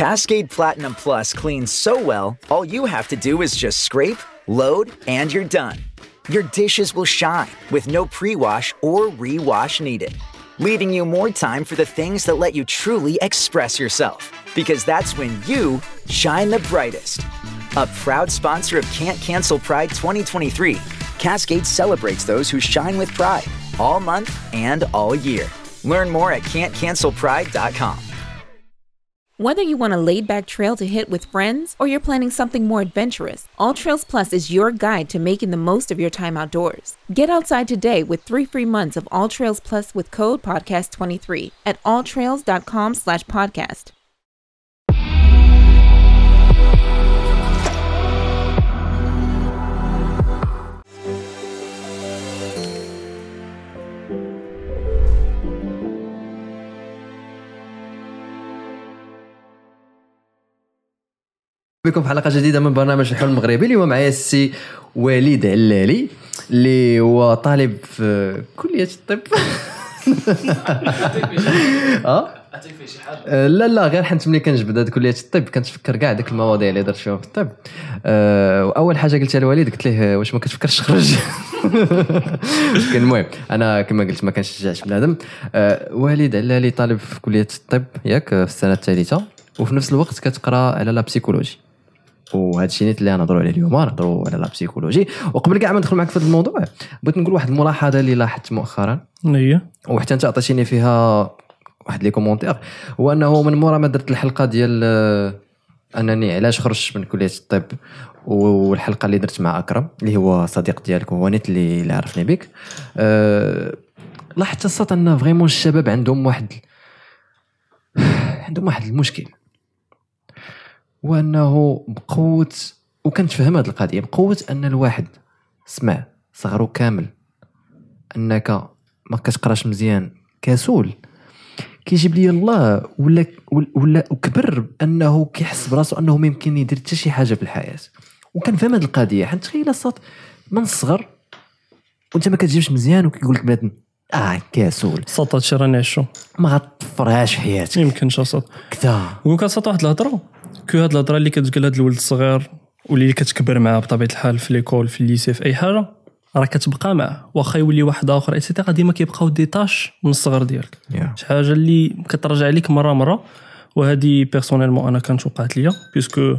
Cascade Platinum Plus cleans so well, all you have to do is just scrape, load, and you're done. Your dishes will shine with no pre-wash or re-wash needed, leaving you more time for the things that let you truly express yourself. Because that's when you shine the brightest. A proud sponsor of Can't Cancel Pride 2023, Cascade celebrates those who shine with pride all month and all year. Learn more at can'tcancelpride.com. Whether you want a laid-back trail to hit with friends or you're planning something more adventurous, All Trails Plus is your guide to making the most of your time outdoors. Get outside today with 3 free months of All Trails Plus with code podcast23 at alltrails.com/podcast. بكم في حلقه جديده من برنامج الحلم المغربي. اليوم معايا السي وليد علالي اللي هو طالب في كليه الطب. عطيك في شي حاجه؟ لا غير حنت ملي كنجبد هاد كليه الطب كنتفكر كاع داك المواضيع اللي درت فيهم في الطب. واول حاجه قلتها لوليد قلت ليه واش ما كتفكرش تخرج؟ المهم انا كما قلت ما كنشجعش بنادم. وليد علالي طالب في كليه الطب ياك في السنه الثالثه وفي نفس الوقت كتقرا على لا بسيكولوجي، وهذا الشيء اللي غنهضروا عليه اليوم غنهضروا على لا بسيكولوجي. وقبل كاع ما ندخل معك في هذا الموضوع بغيت نقول واحد الملاحظه اللي لاحظت مؤخرا هي وحتى انت عطيتيني فيها واحد لي كومونتير، هو انه من مورا ما درت الحلقه ديال انني علاش خرجت من كليه الطب والحلقه اللي درت مع اكرم اللي هو صديق ديالك وهو نيت اللي عرفني بك، لاحظت الصوت ان فريمون الشباب عندهم واحد المشكل، وأنه بقوة وكنت فهم هذه القضية بقوة أن الواحد سمع صغره كامل أنك ما كتقراش مزيان كسول كيجيب لي الله ولا وكبر بأنه كيحس براسه أنه ممكن يدير حتى شي حاجة في الحياة. وكان فهم هذه القضية حنت تخيل الصوت من الصغر وأنت ما كتجيبش مزيان وكيقول لك بنادم كسول صوت هادشي راه نعيشو ما غتفرهاش حياتك يمكنش صوت كذا. وكتصوت واحد الهضره هاد الهضره اللي كتقول هاد الولد الصغير واللي كتكبر معاه بطبيعه الحال في ليكول في الليسي في اي حاجه راه كتبقى معاه واخا يولي واحد اخر ايتيتا ديما كيبقاو ديتاش من الصغر ديالك شي حاجه اللي كترجع لك مره وهذه بيرسونيلمون انا كانت وقعت ليا بيسكو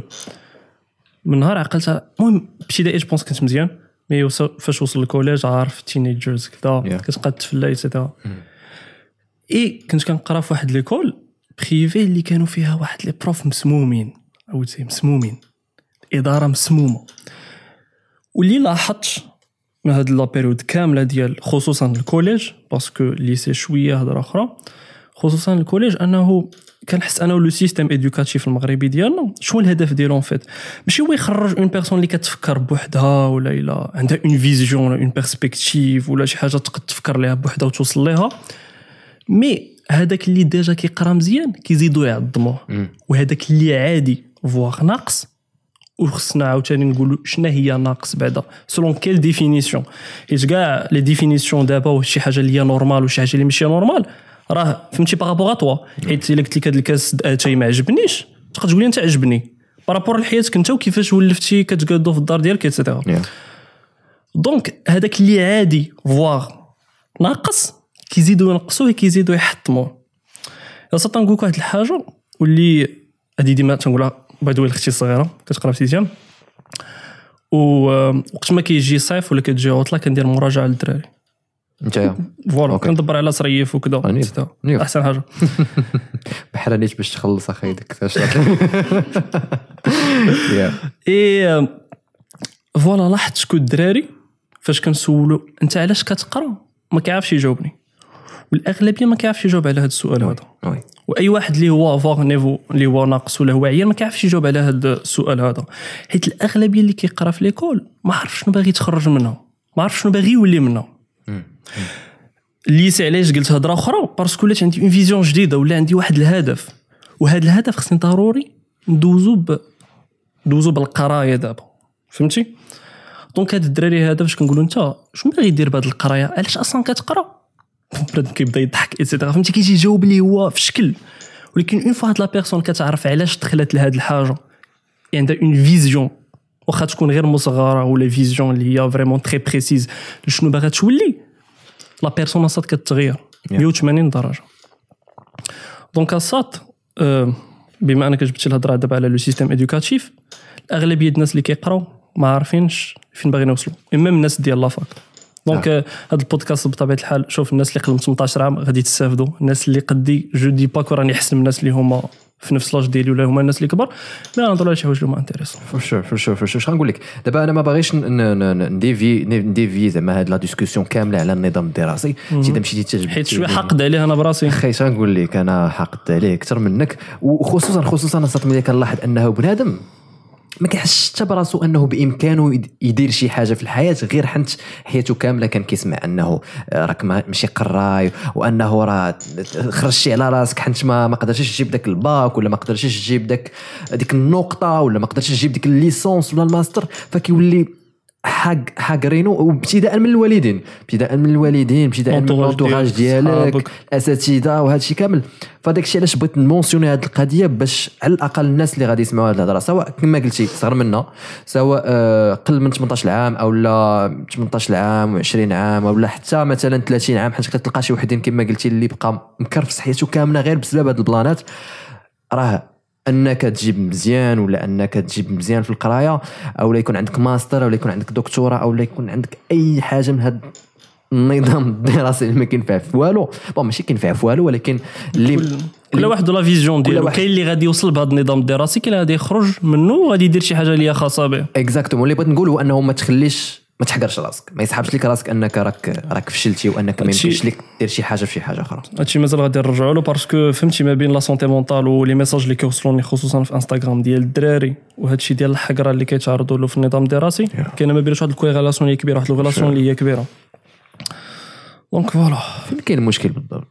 من نهار عقلتها. المهم بشي دايج بونس كنت مزيان مي فاش وصل الكوليج عارف تينيجرز كذا كتبقى تفلا ايتيتا اي كنت كنقرا في واحد ليكول بريفي اللي كانوا فيها واحد لي بروف مسمومين الاداره مسمومه. واللي لاحظت من هاد لا بيريود كامله ديال خصوصا الكوليج باسكو ليسي شويه هضره اخرى خصوصا الكوليج انه كنحس انا لو سيستيم ادوكاتيف المغربي ديالنا شنو الهدف ديالو فيت ماشي هو يخرج اون بيرسون اللي كتفكر بوحدها ولا الا عندها اون فيزيون ولا اون بيرسبكتيف ولا شي حاجه تقد تفكر ليها بوحدها وتوصل ليها، مي هذاك اللي ديجا كيقرا مزيان كيزيدوا يعظموه وهذاك اللي عادي فواغ ناقص وخصنا عاوتاني نقولوا شنو هي ناقص بعدا سلون كيل ديفينيسيون. حيت كاع لي ديفينيسيون دابا وشي حاجه اللي هي نورمال وشي حاجه اللي ماشي نورمال راه فهمتي بارابوراتوا. حيت الا قلت لك هذا الكاس اتاي ما عجبنيش تقدر تقول لي انت عجبني بارابور لحياتك انت وكيفاش ولفتي كتقادو في الدار ديالك ايتترا. دونك هذاك اللي عادي فواغ ناقص كيزيدوا ينقصوه كيزيدوا يحطموه. اصلا تنقول لك واحد الحاجه واللي هادي ديما تنقولها بدوي اختي الصغيره كتقرا في تيتيام ووقت ما كيجي صيف ولا كتجي عطله كندير مراجعه للدراري نتايا فوالا كندبر على صريف وكذا احسن حاجه بحال نيت باش تخلص اخي داك اي فوالا. لاحظت شكون الدراري فاش كنسولو انت علاش كتقرا ما كيعرفش يجاوبني والاغلبيه ما كيعرفش يجاوب على هذا السؤال هذا. واي واحد اللي هو فاغ نيفو اللي هو ناقص ولا هو عيان ما كيعرفش يجاوب على هذا السؤال هذا حيت الاغلبيه اللي كيقرا في ليكول ما عرف شنو باغي يتخرج منه ما عرف شنو باغي يولي منه. ليسي علاش قلت هضره اخرى باسكو ولات عندي اون فيزيون جديده ولا عندي واحد الهدف وهذا الهدف خصني ضروري ندوزو بالقرايه دابا فهمتي. دونك هاد الدراري هذا فاش كنقولوا انت شنو باغي دير بهاد القرايه علاش اصلا كتقرا بنادم كيبدا يضحك ايتترا فهمتي كيجي يجاوب لي هو في شكل ولكن اون فوا هاد لا بيرسون كتعرف علاش دخلت لهاد الحاجه، عندها اون فيزيون واخا تكون غير مصغره ولا فيزيون اللي هي فريمون تري بريسيز شنو باغا تولي، لا بيرسون صات كتغير 180 درجه. دونك صات بما انك جبت الهضره دابا على لو سيستيم ادوكاتيف، اغلبيه الناس اللي كيقراو ما عارفينش فين باغيين يوصلوا، اما الناس ديال لافاك. دونك هذا البودكاست بطبيعه الحال، شوف الناس اللي قبل 18 عام غادي تستافدوا، الناس اللي قدي جو دي با كوراني احسن من الناس اللي هما في نفس لاج ديالي ولا هما الناس اللي كبار، ما نهضروا على شي حوايج اللي ما انتريسون. فشو شنو غنقول لك دابا، انا ما باغيش نديفي زعما هاد لا ديسكوسيون كامله على النظام الدراسي. انت مشيتي تجبد حيت شويه حقد عليه، انا براسي خايس نقول لك انا حقد عليه اكثر منك، وخصوصا انا صات ملي كنلاحظ انه بنادم ما كيحسش حتى براسو انه بامكانه يدير شي حاجه في الحياه، غير حنت حياته كامله كان كيسمع انه راك ماشي قراي، وانه راه خرجتي على راسك حنت ما قدرتيش تجيب داك الباك، ولا ما قدرتيش تجيب ديك النقطه، ولا ما قدرتيش تجيب ديك الليسونس ولا الماستر. فكيولي حاقرينو، وابتداء من الوالدين، ابتداء من الانتوراج ديالك، الاساتذه وهذا الشيء كامل. فداك الشيء علاش بغيت نمونسيوني هذه القضيه، باش على الاقل الناس اللي غادي يسمعوا هذه الهضره، سواء كما قلتي صغر منا، سواء قل من 18 عام او لا 18 عام و20 عام، او لا حتى مثلا 30 عام، حيت كتلقى شي وحدين كما قلتي اللي بقى مكرفس حياته كامله غير بسبب هذه البلانات. راه انك تجيب مزيان، ولا انك تجيب مزيان في القرايه، او لا يكون عندك ماستر، او لا يكون عندك دكتوراه، او لا يكون عندك اي حاجه من هذا النظام الدراسي اللي ما كينفع في والو. بون ماشي كينفع في والو، ولكن اللي كل واحد لا فيزيون ديالو. كاين اللي غادي يوصل بهذا النظام الدراسي، كاين اللي غادي يخرج منه وغادي يدير شي حاجه اللي هي خاصه به. اكزاكتومون اللي بغيت نقول هو انه ما تخليش، ما تحقرش راسك، ما يسحبش لك راسك انك راك فشلتي، وانك ما يمكنش لك دير شي حاجه في شي حاجه اخرى. هادشي مازال غادي نرجعوا له، باسكو فهمتي ما بين لا سونتي مونطال ولي ميساج اللي كيوصلوني خصوصا في انستغرام ديال الدراري، وهادشي ديال الحقره اللي كيتعرضوا له في النظام الدراسي، كاين ما بينش واحد الكويغالاسيون اللي كبيره، واحد الغلاسيون اللي هي كبيره. دونك فوالا فين كاين المشكل بالضبط.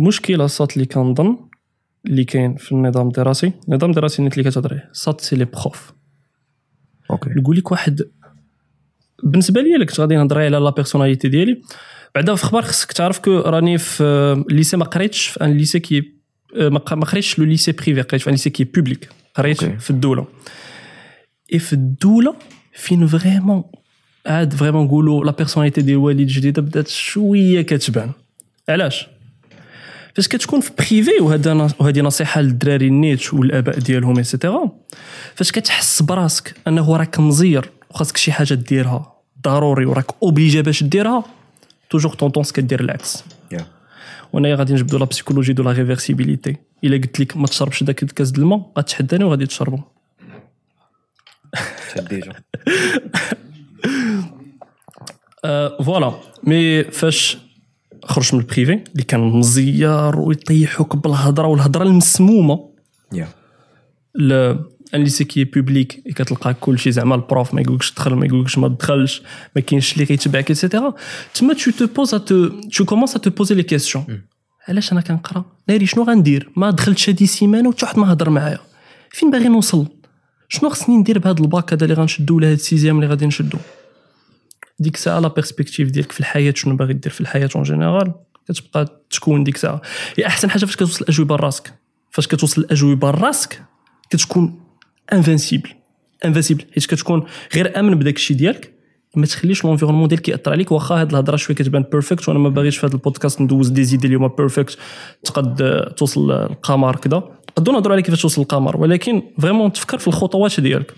المشكله الصات اللي كنظن اللي كاين في النظام الدراسي، النظام الدراسي اللي كتهضر عليه صات سي لي بروف. اوكي نقول لك واحد بالنسبه ليا، لك غادي نهضر على لا بيرسوناليتي ديالي بعدا في خبر. خصك تعرف كو راني في ليسي ما قريتش في ان ليسي كي ما قريتش لو ليسي بريفي، قريت في ان ليسي كي بوبليك، قريت في الدوله. اي في الدوله فين فريمون عاد فريمون نقولوا لا بيرسوناليتي ديال وليد جديده بدات شويه كتبان. علاش؟ فاش كتكون في بريفي، وهذه نصيحه للدراري النيت والاباء ديالهم ايتترا، فاش كتحس براسك انه راك مزير وخاصك شي حاجه ديرها ضروري وراك اوبليجي باش ديرها، توجور طونطونس كدير العكس. وانا غادي نجبدوا لا بسيكولوجي دو لا ريفيرسيبيليتي. الا قلت لك ما تشربش داك الكاس د الماء، غتحداني وغادي تشربو ديجا. فوالا مي فاش خرج من البريفي اللي كان مزيار ويطيحوك بالهضره والهضره المسمومه، ان ليسي كي بوبليك كتلقى كلشي زعما البروف ما يقولكش دخل، ما يقولكش ما تدخلش، ما كاينش اللي كيتبعك ايتترا. تما تو تو بوز تو كومونس ا تو بوزي لي كيسيون، علاش انا كنقرا ناري شنو غندير؟ ما دخلتش هذه السيمانه وحتى واحد ما هضر معايا، فين باغي نوصل؟ شنو خصني ندير بهذا الباك هذا اللي غنشدو، ولا هذا السيزيام اللي غادي نشدو؟ ديك الساعه لا بيرسبكتيف ديالك في الحياه، شنو باغي دير في الحياه اون جينيرال، كتبقى تكون ديك الساعه هي احسن حاجه. فاش كتوصل الاجوبه لراسك، كتكون انفانسيبل، حيت كتكون غير امن بداك الشيء ديالك. ما تخليش الانفيرونمون ديالك ياثر عليك. واخا هاد الهضره شويه كتبان بيرفكت، وانا ما باغيش في هذا البودكاست ندوز دي زيد اليوم بيرفكت تقد توصل للقمر كذا، نقدروا نهضروا على كيفاش توصل للقمر، ولكن فريمون تفكر في الخطوات ديالك.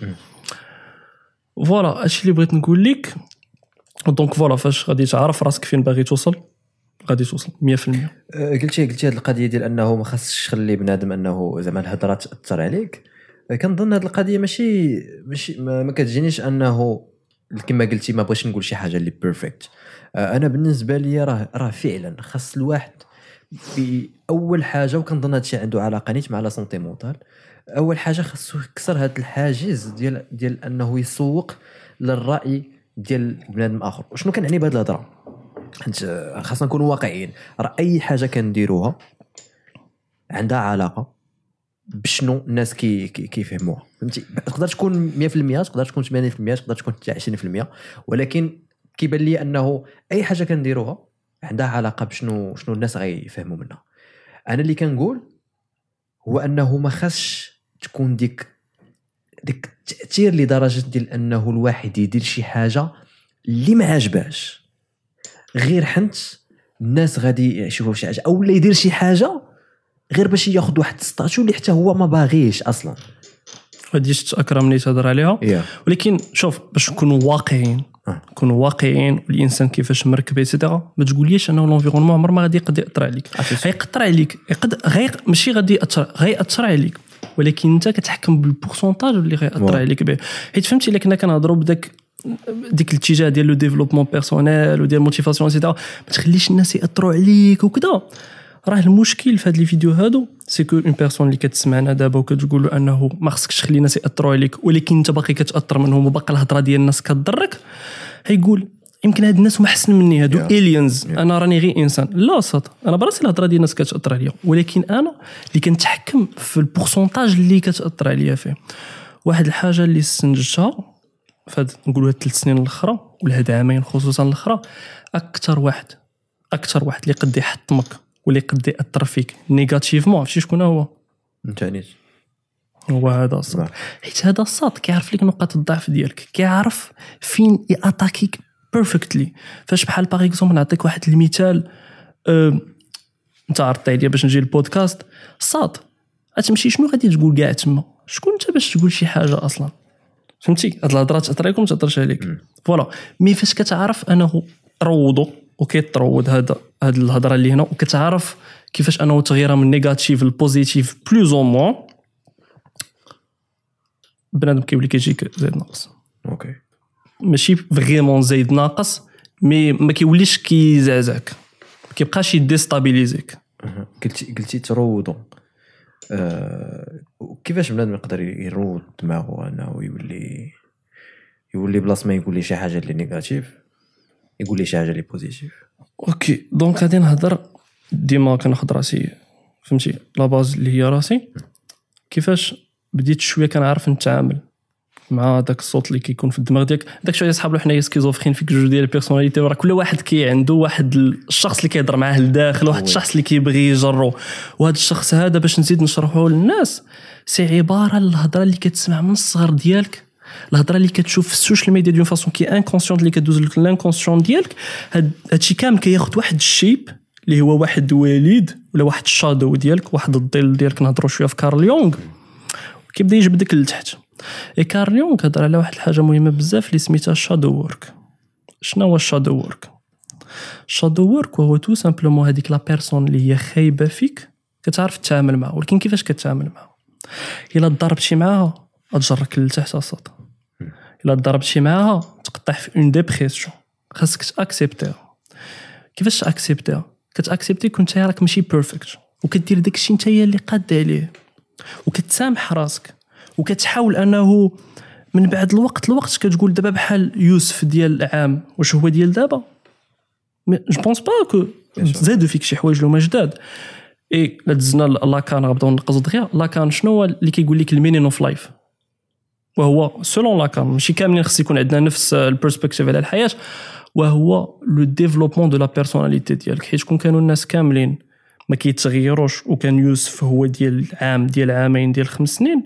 فوالا هادشي اللي بغيت نقول لك. دونك فوالا فاش غادي تعرف راسك فين باغي توصل، غادي توصل 100%. قلتي هاد القضيه ديال انه ما خاصش تخلي بنادم انه زعما الهضره تاثر عليك. كنظن هاد القضيه ماشي ما كتجينيش انه كما قلتي ما بغيتش نقول شي حاجه اللي بيرفكت. انا بالنسبه لي راه فعلا خاص الواحد في اول حاجه، وكنظن هادشي عنده علاقه نيت مع لا سونتي مونطال. اول حاجه خاصو يكسر هاد الحاجز ديال انه يسوق للراي ديال بنادم اخر. وشنو كنعني بهاد الهضره؟ حيت خاصنا نكونوا واقعيين، راه اي حاجه كنديروها عندها علاقه بشنو الناس كيفهموها. فهمتي؟ تقدر تكون 100%، تقدر تكون 80%، تقدر تكون 20%، ولكن كيبان لي انه اي حاجه كنديروها عندها علاقه بشنو الناس غيفهموا منها. انا اللي كنقول هو أنه ما خاصش تكون ديك التأثير لدرجة ديال أنه الواحد يدير شي حاجة اللي ما عجباش غير حنت الناس غادي يشوفوا شي حاجة، أو اللي يدير شي حاجة غير باش ياخد واحد ستاتيو اللي حتى هو ما باغيش أصلا. هادي شت أكرم اللي تهضر عليها yeah. ولكن شوف باش نكونوا واقعيين كونوا واقعيين، الانسان كيفاش مركب ايتترا، ما تقوليش انه الانفيرونمون عمر ما غادي يقدر عليك، غيقدر عليك غير ماشي غادي ياثر، غياثر عليك ولكن انت كتحكم بالبورسونتاج اللي غياثر عليك به. حيت فهمتي الا كنا كنهضروا بداك ديك الاتجاه ديال لو ديفلوبمون بيرسونيل وديال موتيفاسيون ايتترا، ما تخليش الناس ياثروا عليك وكذا. راه المشكل في هاد لي فيديو هادو سي كو اون بيرسون اللي كتسمعنا دابا وكتقول له انه ما خصكش تخلي الناس ياثروا عليك ولكن انت باقي كتاثر منهم وباقي الهضره ديال الناس كتضرك، هيقول يمكن هاد الناس هما احسن مني، هادو ايليينز yeah. انا راني غير انسان. لا صات انا براسي الهضره ديال الناس كتاثر عليا ولكن انا اللي كنتحكم في البورسونتاج اللي كتاثر عليا فيه. واحد الحاجه اللي استنتجتها فهاد نقولوا هاد 3 سنين الاخرى ولا هاد عامين خصوصا الاخرى، اكثر واحد اللي قد يحطمك واللي قد يأثر فيك نيجاتيفمون عرفتي شكون هو؟ الانسان. هو هذا الصاد، حيت هذا الصاد كيعرف لك نقاط الضعف ديالك، كيعرف فين ياتاكيك بيرفكتلي. فاش بحال باغ اكزومبل نعطيك واحد المثال، انت عرضت عليا باش نجي البودكاست الصاد، غتمشي شنو غادي تقول كاع تما؟ شكون انت باش تقول شي حاجه اصلا؟ فهمتي هاد الهضره تاثر عليكم تاثرش عليك فوالا. مي فاش كتعرف انه روضوا وكيتروض هاد الهضره اللي هنا وكتعرف كيفاش انه تغيرها من نيجاتيف للبوزيتيف بلوز او مون، بنادم كيولي كيجيك زائد ناقص. اوكي ماشي فريمون زائد ناقص، مي ما كيوليش كيزعزعك، ما كيبقاش يديستابيليزيك. قلتي تروضوا، كيفاش بنادم يقدر يروض دماغه انه يولي بلاص ما يقول لي شي حاجه اللي نيجاتيف يقول لي شي حاجه اللي بوزيتيف. اوكي دونك غادي نهضر ديما كناخذ راسي، فهمتي لا باز اللي هي راسي. كيفاش بديت شويه كنعرف نتعامل مع داك الصوت اللي كيكون في الدماغ ديالك، داك شويه صحاب له حنايا سكيزوفرين فيك جوج ديال البيرسوناليتي، وراه كل واحد عنده واحد الشخص اللي كيهضر معاه لداخل، واحد الشخص اللي كيبغي يجرو. وهذا الشخص هذا باش نزيد نشرحه للناس، سي عباره الهضره اللي كتسمع من الصغر ديالك، الهضره اللي كتشوف في السوشيال ميديا دون فاسون كي انكونسيونت اللي كدوز لك لانكونسيون ديالك. هادشي كامل كياخذ واحد الشيب اللي هو واحد وليد ولا واحد الشادو ديالك، واحد الظل ديالك. نهضروا شويه في كارل يونغ كيبدا يجبدك لتحت. اي كارل يونغ هضر على واحد الحاجه مهمه بزاف اللي سميتها الشادو وورك. شنو هو الشادو وورك؟ الشادو وورك هو تو سامبلومون هذيك لا بيرسون اللي هي خايبه فيك كتعرف تتعامل معها، ولكن كيفاش كتعامل معها؟ الا ضربتي معها غتجرك لتحت الصوت، الا ضربتي معاها تقطع في اون ديبريسيون. خاصك تاكسبتيها. كيفاش تاكسبتيها؟ كتاكسبتي كنت راك ماشي بيرفكت وكدير داكشي نتايا اللي قاد عليه، وكتسامح راسك، وكتحاول انه من بعد الوقت لوقت كتقول دابا بحال يوسف ديال العام واش هو ديال دابا، جو بونس با كو زادو فيك شي حوايج لهما جداد. اي لا دزنا لاكان غنبداو نقصد غير لاكان. شنو هو اللي كيقول لك المينين اوف لايف؟ وهو سولون لاكان ماشي كاملين خص يكون عندنا نفس البيرسبكتيف على الحياه، وهو لو ديفلوبمون دو لا بيرسوناليتي ديالك. حيت كون كانوا الناس كاملين ما كيتغيروش وكان يوسف هو ديال عام ديال عامين ديال 5 سنين،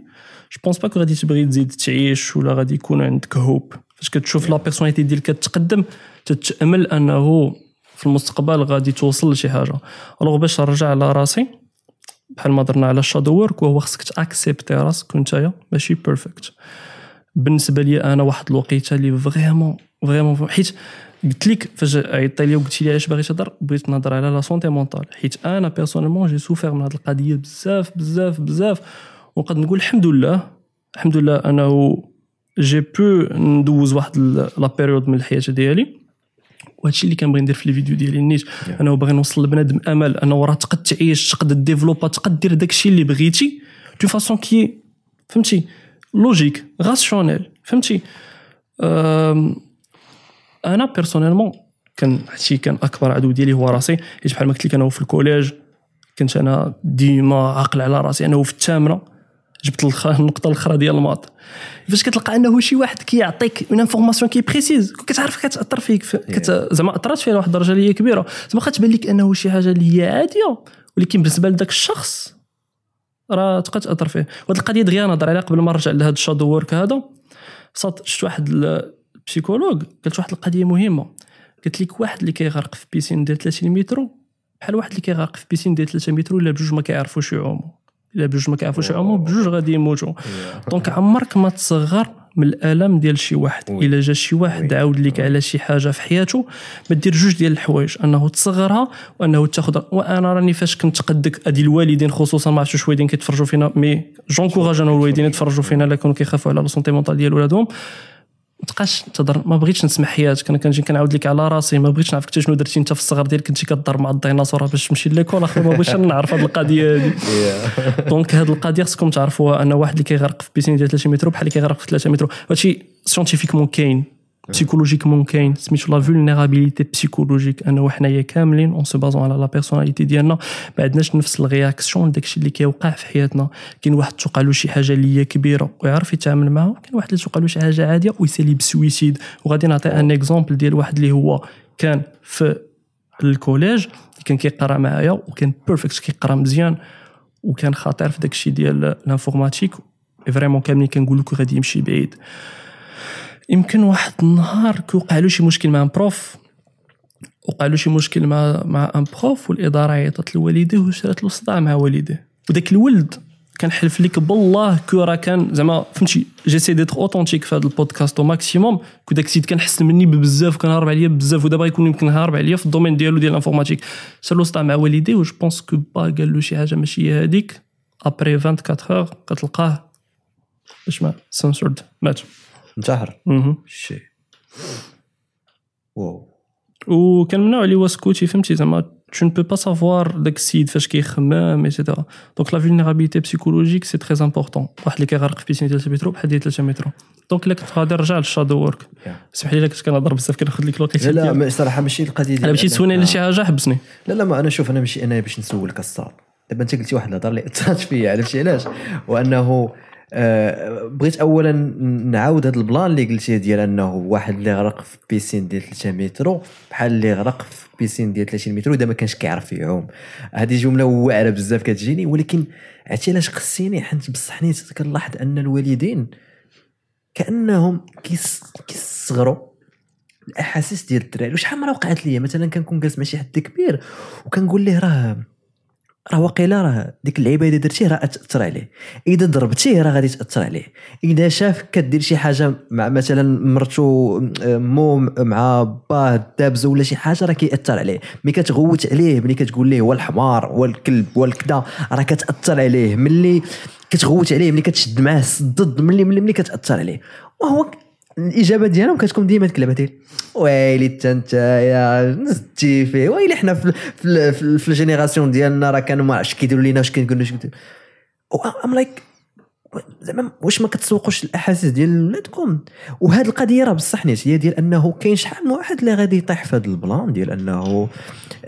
جو بونس با كو غادي تبغي تزيد تعيش ولا غادي يكون عندك هوب. فاش كتشوف لا بيرسوناليتي ديالك كتقدم، تتامل انه في المستقبل غادي توصل لشي حاجه. الوغ باش نرجع على راسي بحال ما درنا على الشادو وورك، وهو خصك تاكسبتي راسك نتايا ماشي بيرفكت. بالنسبه لي انا واحد الوقيته اللي فريمون حيت قلت لك فاش عيطت لي وقلت لي علاش باغي تهضر، بغيت نهضر على لا سونتي مونطال، حيت انا بيرسونيلمون جي سوفير من هذه القضيه بزاف بزاف بزاف. وقد نقول الحمد لله انه جي بو ندوز واحد لا بيريود من الحياه ديالي، وهادشي اللي كنبغي ندير في الفيديو ديالي نيت yeah. انا باغي نوصل لبنادم امل انه راه تقد تعيش، تقد ديفلوبا، تقد دير داكشي اللي بغيتي دو فاسون كي فهمتي لوجيك راسيونيل فهمتي. انا بيرسونيلمون كان اكبر عدو ديالي هو راسي، حيت بحال ما قلت لك انا في الكوليج كنت انا ديما عاقل على راسي. انا في الثامنه جبت النقطه الاخرى ديال الماط. فاش كتلقى انه شي واحد كيعطيك اون انفورماسيون كي بريسيز كتعرف كتاثر فيك زعما اثرت فيها واحد الدرجه اللي هي كبيره، زعما كتبان لك انه شي حاجه اللي هي عاديه، ولكن بالنسبه لذاك الشخص راه تبقى تاثر فيه. وهاد القضيه دغيا نهضر عليها قبل ما نرجع لهاد الشادو وورك هذا. صات شفت واحد البسيكولوج قالت واحد القضيه مهمه، قالت لك واحد اللي كيغرق في بيسين ديال 30 متر بحال واحد اللي كيغرق في بيسين ديال 3 متر ولا بجوج ما كيعرفوش يعوموا، الا بجوج ما كيعرفوش يعوموا بجوج غادي يموتوا. دونك عمرك ما تصغر من الالم ديال شي واحد. الا جا شي واحد عاود لك على شي حاجه في حياته، ما دير جوج ديال الحوايج، انه تصغرها وانه تاخذ. وانا راني فاش كنت قدك ادي الوالدين خصوصا ما عرفتش شويه كيتفرجوا فينا، مي جونكوراج انا الوالدين يتفرجوا فينا الا كانوا كيخافوا على السونتيمونطال ديال ولادهم. ما تبقاش تهضر ما بغيتش نسمع حياتك، انا كنجي كنعاود لك على راسي، ما بغيتش نعرف شنو درتي انت في الصغر ديالك، كنتي كضرب مع الديناصور باش تمشي ليكول اخر، ما بغيتش نعرف هذه القضيه هذه. دونك هذه القضيه خصكم تعرفوها، ان واحد اللي كيغرق في بيسين ديال 3 متر بحال اللي كيغرق في 3 متر. هادشي سيونتيفيكمون كاين، سيكولوجيكمون كاين، سميتو لا فولنيرابيليتي بسيكولوجيك، انه حنايا كاملين اون سو بازون على لا بيرسوناليتي ديالنا ما عندناش نفس الرياكسيون داكشي اللي كيوقع في حياتنا. كاين واحد توقع له شي حاجه اللي هي كبيره ويعرف يتعامل معها، كاين واحد اللي توقع له شي حاجه عاديه ويسالي بسويسيد. وغادي نعطي ان اكزامبل ديال واحد اللي هو كان في الكوليج، كان كيقرا معايا وكان بيرفكت كيقرا مزيان وكان خطير في داكشي ديال الانفورماتيك، فريمون كاملين كنقول لك غادي يمشي بعيد. يمكن واحد النهار كيوقع له شي مشكل مع بروف، وقع له شي مشكل مع ان بروف، والاداره عيطت لوالديه وشرات له صداع مع والديه. وداك الولد كنحلف لك بالله كورا كان زعما فهمتي جيسي ديتر اوتونتيك في هذا البودكاست او ماكسيموم. كداك السيد كنحسن مني بزاف وكنهرب عليا بزاف، ودابا يكون يمكن هارب عليا في الدومين ديالو ديال الانفورماتيك. شار له صداع مع والديه وجو بونس كو با قال له شي حاجه ماشي هذيك. ابري 24 اور كتلقاه واش ما سنسورد مات انتحر. شي واو. وكان ممنوع لي واسكوتي فهمتي زعما tu ne peux pas savoir داك السيد فاش كيخمم etc. دونك لا فولنيرابيليتي بسيكولوجيك سي تري امبورطون. واحد اللي كيغرق في بيسين ديال 3 متر بحال ديال 3 متر. دونك الا كنت غادي نرجع للشادو وورك، اسمح لي الا كنت كنهضر بزاف كناخذ لك الوقت. لا ما صراحه ماشي القضيه ديال انا ماشي تسوني على شي حاجه حبسني. لا ما انا شوف انا ماشي انايا باش نسولك الصاد. دابا انت قلتي واحد الهضره اللي اثرت فيا عرفتي علاش، وانه بغيت اولا نعاود هذا البلان اللي قلتيه ديال انه واحد اللي غرق في بيسين ديال 3 متر بحال اللي غرق في بيسين ديال 30 متر ودا ما كانش كيعرف يعوم. هذه جمله واعره بزاف كتجيني، ولكن عرفتي علاش قسيني، حيت بصح نيت كنلاحظ ان الوالدين كانهم كيصغروا الاحاسيس ديال الدراري. وشحال مره وقعت لي مثلا كنكون جالس مع شي حد كبير وكنقول له راه واقيلا راه ديك اللعيبه اللي درتيه راه تاثر عليه، اذا ضربتيه راه غادي تاثر عليه، اذا شافك كدير شي حاجه مع مثلا مرتو مع باه دابزه ولا شي حاجه راه كيأثر عليه. ملي كتغوت عليه، ملي كتقول ليه هو الحمار والكلب والكذا راه كتاثر عليه، ملي كتغوت عليه، ملي كتشد معاه ضد، ملي كتاثر عليه. وهو الاجابه ديالهم كتكون ديما تكلباتي ويلي انت يا نزتي فيه، ويلي حنا في الجينيراسيون ديالنا راه كانوا ما عرفتش كيديروا لينا واش كنقولوا ام لايك زعما واش ما كتسوقوش الاحاسيس ديال ولادكم. وهاد القضيه راه بصح نيت هي ديال انه كاين شحال من واحد اللي غادي يطيح في هاد البلان ديال انه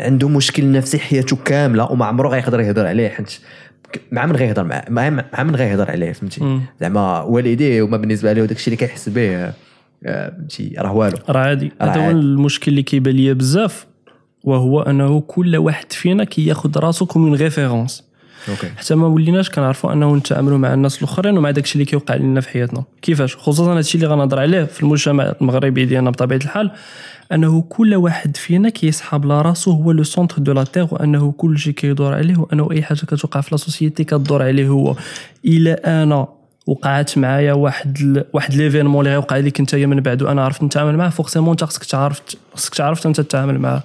عنده مشكل نفسي حياته كامله وما عمره غيقدر يهضر عليه، حيت مع من غيهضر معاه مع من غيهضر عليه فهمتي زعما والديه وما بالنسبه له داكشي اللي كيحس به فهمتي راه والو راه عادي. هذا هو المشكل اللي كيبان ليا بزاف، وهو انه كل واحد فينا كياخذ راسو كوم اون ريفيرونس حتى ما وليناش كنعرفوا انه نتعاملوا مع الناس الاخرين ومع داكشي اللي كيوقع لنا في حياتنا كيفاش، خصوصا هادشي اللي غنهضر عليه في المجتمع المغربي ديالنا بطبيعه الحال، انه كل واحد فينا كيسحب على راسو هو لو سونتر دو لا تير، وانه كلشي كيدور عليه، وانه اي حاجه كتوقع في لا سوسيتي كدور عليه هو. الا انا وقعت معايا واحد ليفينمون اللي وقع لك انت من بعد وانا عرفت نتعامل معاه، فورسيمون انت خصك تعرف انت تتعامل معاه.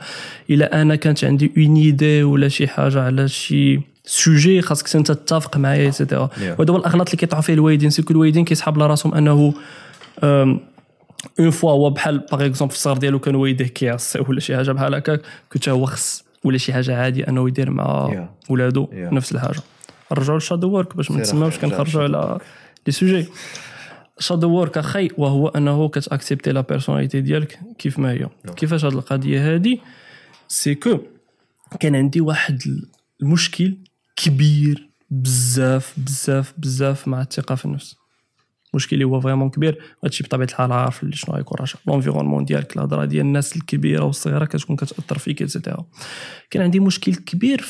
الا انا كانت عندي اون ايدي ولا شي حاجه على شي سوجي خاصك انت تتفق معايا ايتترا. وهذا هو الاغلاط اللي كيطيحوا فيه الوالدين، سي كل الوالدين كيسحب على راسهم انه اون فوا هو بحال باغ اكزومبل في الصغر ديالو كان والديه كيعصيه ولا شي حاجه بحال هكاك، كنت هو خص ولا شي حاجه عادي انه يدير مع ولادو نفس الحاجه. نرجعوا للشادو وورك باش ما نسماوش كنخرجوا على لي سوجي. الشادو وورك اخي وهو انه كتاكسبتي لا بيرسوناليتي ديالك كيف ما هي. كيفاش هاد القضيه هادي، سي كو كان عندي واحد المشكل كبير بزاف بزاف بزاف مع الثقه في النفس، مشكل هو فريمون كبير. هادشي بطبيعه الحال عارف اللي شنو غيكون، راه لونفيرونمون ديالك، الهضره ديال الناس الكبيره والصغيره كتكون كتاثر فيك ايتترا. كان عندي مشكل كبير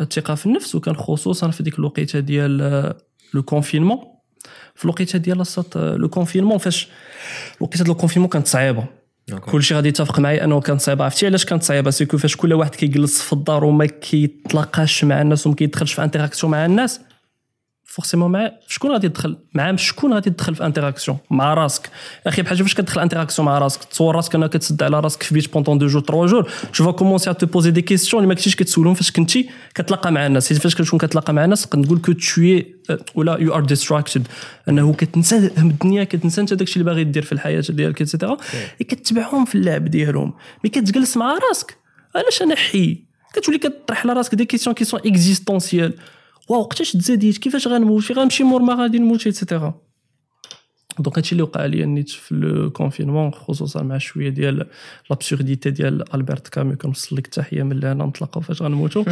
الثقه في النفس، وكان خصوصا في ديك الوقيته ديال لو كونفينمون، في الوقيته ديال الصات لو كونفينمون، فاش الوقيته ديال لو كونفينمون كانت صعيبه. كلشي غادي يتفق معايا انه كانت صعيبه. عرفتي علاش كانت صعيبه؟ سيكو فاش كل واحد كيجلس في الدار وما كيتلاقاش مع الناس وما كيدخلش في انتراكسيون مع الناس، فورسيمون مع شكون غادي تدخل مع شكون غادي تدخل في انتراكسيون مع راسك اخي. بحال فاش كتدخل انتراكسيون مع راسك، تصور راسك انك كتسد على راسك في بيت بونطون دو جور 3 جور، شوف كومونسي ا تو بوزي دي كيسيون اللي ما كنتيش كتسولهم فاش كنتي كتلاقى مع الناس. فاش كتكون كتلاقى مع الناس كنقول كو توي ولا يو ار ديستراكتد، انه كتنسى هم الدنيا، كتنسى انت داكشي اللي باغي دير في الحياه ديالك ايتترا، كتتبعهم في اللعب ديالهم. مي كتجلس مع راسك علاش انا حي، كتولي كتطرح على راسك دي كيسيون كي سون اكزيستونسييل. وقتاش تزاديت، كيفاش غنموت، فين غنمشي مور ما غادي نموت ايتترا. دونك هادشي اللي وقع ليا نيت في الكونفينمون، خصوصا مع شويه ديال لابسورديتي ديال البرت كامي. كنوصل لك التحيه من لهنا، نتلاقاو فاش غنموتوا.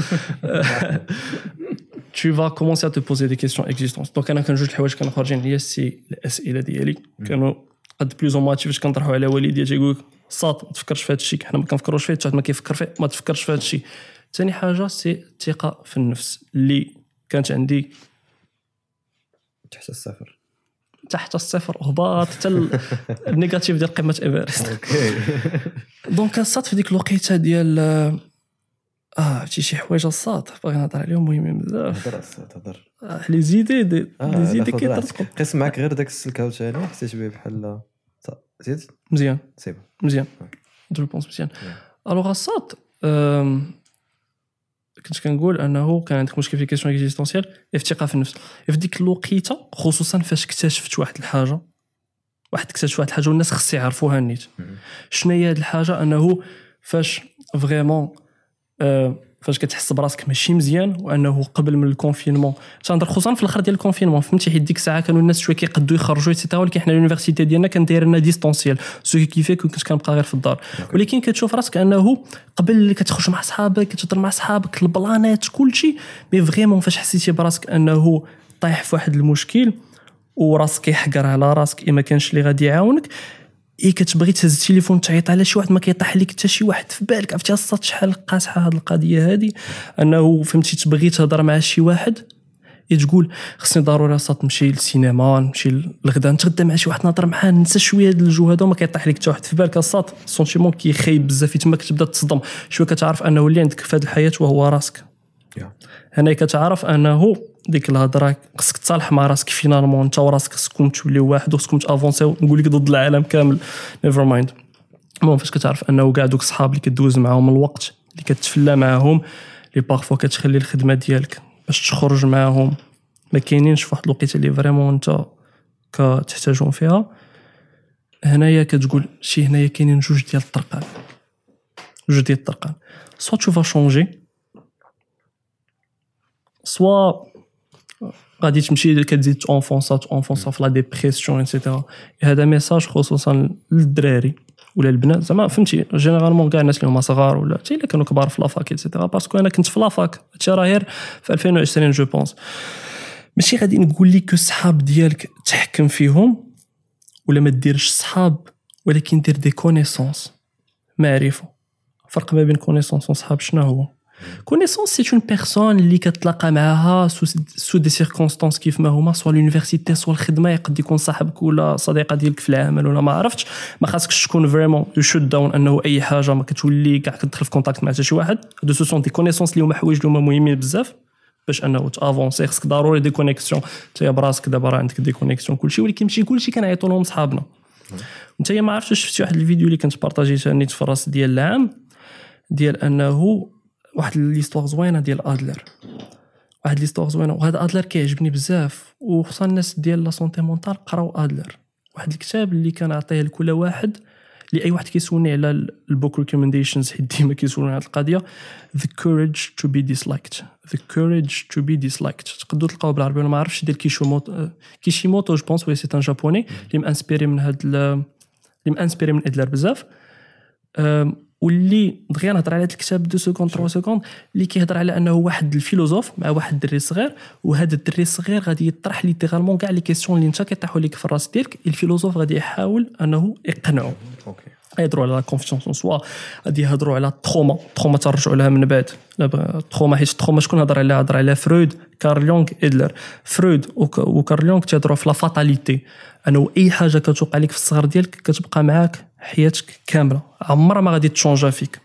tu vas commencer à te poser des questions existantes. Donc انا كنجوج الحوايج كانوا خارجين ليا سي الاسئله ديالي، كانوا قد بلوز اون ماتش. فاش كنطرحوا على والدي تيقول لك صاط ما تفكرش في هادشي، حنا ما كنفكروش فيه، حتى ما كيفكر فيه، ما تفكرش في هادشي. ثاني حاجه سي الثقه في النفس اللي كانت عندي تحت الصفر، تحت الصفر، هباط حتى النيجاتيف ديال قمه ايفرست. اوكي دونك صات في ديك الوقيته ديال شي حوايج الصاط باغي نهضر عليهم مهمين بزاف. تهضر لي زيدي لي زيدي كيترسقوا، قسم معاك غير داك السلك عاوتاني، حسيت به بحال زيد مزيان سي مزيان جو بونس مزيان. الوغ الصاط كنت كنقول انه كان عندك مشكل في كيسيون اكزيستونسيال، الثقه في النفس في ديك الوقيته، خصوصا فاش اكتشفت واحد الحاجه، والناس خص يعرفوها نيت. شنو هي هذه الحاجه؟ انه فاش فريمون فاش كتحس براسك ماشي مزيان، وانه قبل من الكونفينمون تنهضر خصوصا في الاخر ديال الكونفينمون، فهمتي؟ حيت ديك الساعه كانوا الناس شويه كيقدوا يخرجوا حتى هو، ولكن حنا اليونيفرسيتي ديالنا كان داير لنا ديستونسيال سو كيفاش كنت كنبقى غير في الدار. ولكن كتشوف راسك انه قبل اللي كتخرج مع صحابك، كتهضر مع صحابك، البلانات كلشي. مي فريمون فاش حسيتي براسك انه طايح في واحد المشكل وراسك يحقر على راسك، اما كانش اللي غادي يعاونك، كتبغي تهز التليفون تعيط على شي واحد، ما كيطيح لك حتى شي واحد في بالك. عرفتي الصات شحال قاصحه هذه القضيه هذه، انه فهمتي تبغي تهضر مع شي واحد تقول خصني ضروري الصات نمشي للسينما، نمشي للغدا، نتغدى مع شي واحد، نهضر معاه، ننسى شويه هذا الجو هذا، وما كيطيح لك حتى واحد في بالك. الصات السونتيمون كيخيب بزاف، تما كتبدا تصدم شويه، كتعرف انه اللي عندك في هذه الحياه وهو راسك. هنا كتعرف انه ديك الهضره خصك تصالح مع راسك فينالمون، انت وراسك خصكم توليو واحد، وخصكم تافونسيو، نقول لك ضد العالم كامل نيفر مايند. المهم فاش كتعرف انه كاع دوك صحاب اللي كدوز معاهم الوقت، اللي كتفلى معاهم، اللي بارفو كتخلي الخدمه ديالك باش تخرج معاهم، ما كاينينش فواحد الوقيته اللي فريمون انت كتحتاجهم فيها. هنايا كتقول شي هنايا كاينين جوج ديال الطرقان، سوا تشوفها شونجي، سوا غادي تمشي كتزيد اونفونسا في لا ديبرسيون ايتترا. هذا ميساج خصوصا للدراري ولا البنات، زعما فهمتي جينيرالمون كاع الناس اللي هما صغار ولا حتى الا كانوا كبار في لافاك ايتترا، باسكو انا كنت في لافاك، هادشي راه غير في 2020 جو بونس. ماشي غادي نقول لك الصحاب ديالك تحكم فيهم ولا ما ديرش صحاب، ولكن دير دي كونيسونس، معرفه. الفرق ما بين كونيسونس وصحاب شنو هو؟ Connaissance, c'est une personne اللي كتلاقى معها sous des circonstances كيف ما هما، سواء اليونيفرسيتي سواء الخدمه. يقد يكون صاحبك ولا صديقه ديالك في العمل ولا ما عرفتش. ما خاصكش تكون فريمون يشوت داون انه اي حاجه، ما كتولي كاع كتدخل في كونتاكت مع حتى شي واحد. دو سو سون دي كونيسونس اللي هما حوايج اللي هما مهمين بزاف باش انه تافونسي. خصك ضروري دي كونيكسيون، انت براسك دابا راه عندك دي كونيكسيون كلشي، ولكن ماشي كلشي كنعيطوا لهم صحابنا. انت ما عرفتش شفتي واحد الفيديو اللي كنت بارطاجيته نيت في راس ديال العام، ديال انه واحد ليستوار زوينه ديال أدلر، وهذا أدلر كيعجبني بزاف، وخصوصا الناس ديال لا سونتي مونطال قراو أدلر. واحد الكتاب اللي كنعطيه لكل واحد، لاي واحد كيسولني على البوك ريكومنديشنز، حيت ديما كيسولني على القضيه The Courage to be Disliked. تقدروا تلقاو بالعربي، انا ما عرفتش، ديال كيشيموتو جو بونس، وي سي ان جابوني اللي مانسبيري من هاد اللي مانسبيري من أدلر بزاف. واللي دغيا نهضر على هذا الكتاب 2 سكوند 3 سكوند، اللي كيهضر على انه واحد الفيلوزوف مع واحد الدري صغير، وهذا الدري الصغير غادي يطرح ليتيرالمون كاع لي كيسيون اللي انت كيطيحوا لك في الراس ديالك. الفيلوزوف غادي يحاول انه يقنعه، غيهضروا على لا كونفيونس اون سوا، غادي يهضروا على التروما. التروما ترجعوا لها من بعد، التروما حيت التروما شكون هضر عليها؟ هضر عليها فرويد، كارل يونغ، ادلر. فرويد وكارل يونغ تيهضروا في لا فاتاليتي، انه اي حاجه كتوقع لك في الصغر ديالك كتبقى معاك حياتك كامله، عمرها ما غادي تشونجا فيك.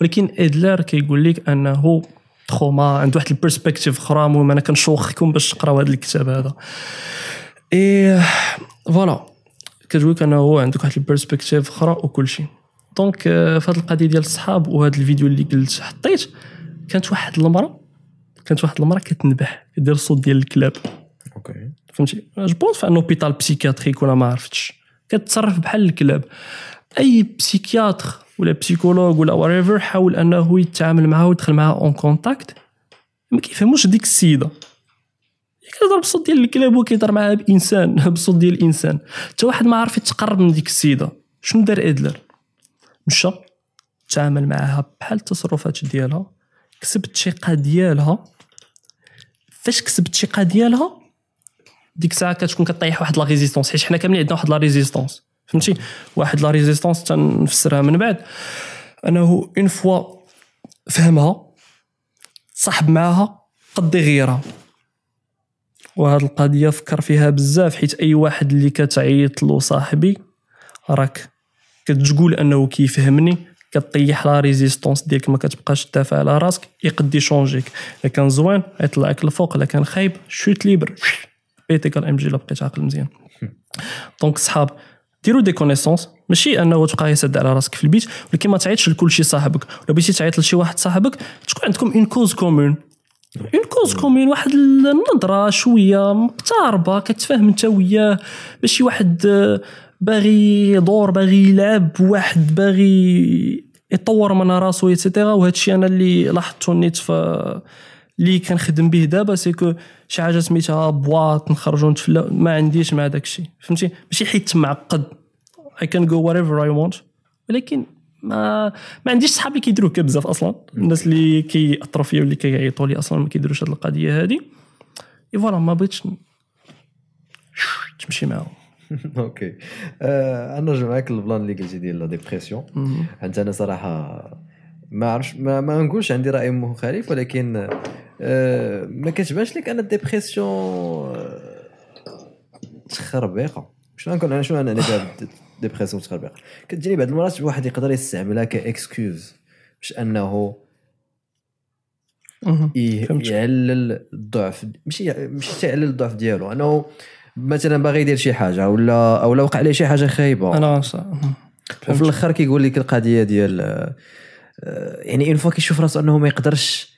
ولكن ادلر كيقول لك انه تروما عنده واحد البيرسبكتيف اخرى. المهم انا كنشوخكم باش تقراو هذا الكتاب هذا. اي فوالا كتقول انا هو عندك واحد البيرسبكتيف اخرى وكل شيء. دونك في هذه القضيه ديال الصحاب وهذا الفيديو اللي قلت حطيت، كانت واحد المراه كتنبح، كدير الصوت ديال الكلاب. اوكي فهمتي جبونت في ان اوبيتال بسيكياتريك ولا ما عرفتش، كتصرف بحال الكلاب. اي بسيكياتر ولا بسيكولوج ولا وريفر حاول انه يتعامل معها ويدخل معها اون كونتاكت، ما كيفهموش ديك السيده كيضرب بالصوت ديال الكلاب وكيضرب معها بانسان، بالصوت ديال الانسان. حتى واحد ما عارف يتقرب من ديك السيده. شنو دار ادلر؟ مشى تعامل معها بحال التصرفات ديالها، كسب الثقه ديالها. فاش كسب الثقه ديالها ديك الساعه كتكون كطيح واحد لا ريزيستونس، حيت حنا كاملين عندنا واحد لا ريزيستونس فهمتي. واحد لا ريزيستونس تنفسرها من بعد انه اون فوا فهمها صاحب معها قد يغيرها. وهاد القضيه فكر فيها بزاف، حيت اي واحد اللي كتعيط له صاحبي راك كتقول انه كيفهمني، كطيح لا ريزيستونس ديالك، ما كتبقاش تدافع على راسك، يقدر يشونجيك. الا كان زوين يطلعك للفوق، الا كان خايب شوت ليبر بيتيك ام جي، لا بقيت عاقل مزيان. دونك صحاب ديروا دي كونيسونس، ماشي انه تبقى يسد على راسك في البيت، ولكن ما تعيطش لكل شيء صاحبك. ولا بغيتي تعيط لشي واحد صاحبك تكون عندكم اون كوز كومون، اون كوز كومون، واحد النظره شويه مقتربه كتفاهم انت وياه. ماشي واحد باغي يدور، باغي يلعب، واحد باغي يطور من راسو ايتترا. وهذا الشيء انا اللي لاحظته نيت في اللي كنخدم به دابا، سيكو شي حاجه سميتها بواط نخرجوا نتفلا، ما عنديش مع داك الشيء فهمتي. ماشي حيت معقد I can go wherever I want، ولكن ما عنديش صحاب اللي كيديروه بزاف اصلا. الناس اللي كيأثروا فيا واللي كيعيطوا لي اصلا ما كيديروش هذه القضيه هذه. اي فوالا ما بغيتش تمشي معاهم. اوكي انا رجع معاك البلان اللي قلتي ديال لا ديبرسيون. حتى انا صراحه ما عرفش، ما نقولش عندي راي مخالف، ولكن ما كتبانش لك ان الديبرسيون تخربيقه. شنو نكون انا دابا ديبرسيون تخربيق كتجيني بعض المرات واحد يقدر يستعملها كاكسكيوز باش انه يعلل الضعف، ماشي تعلل الضعف ديالو، انه مثلا باغي يدير شي حاجه ولا وقع عليه شي حاجه خايبه. انا وفي الاخر كيقول لك القضيه ديال يعني اون فوا كيشوف راسو انه ما يقدرش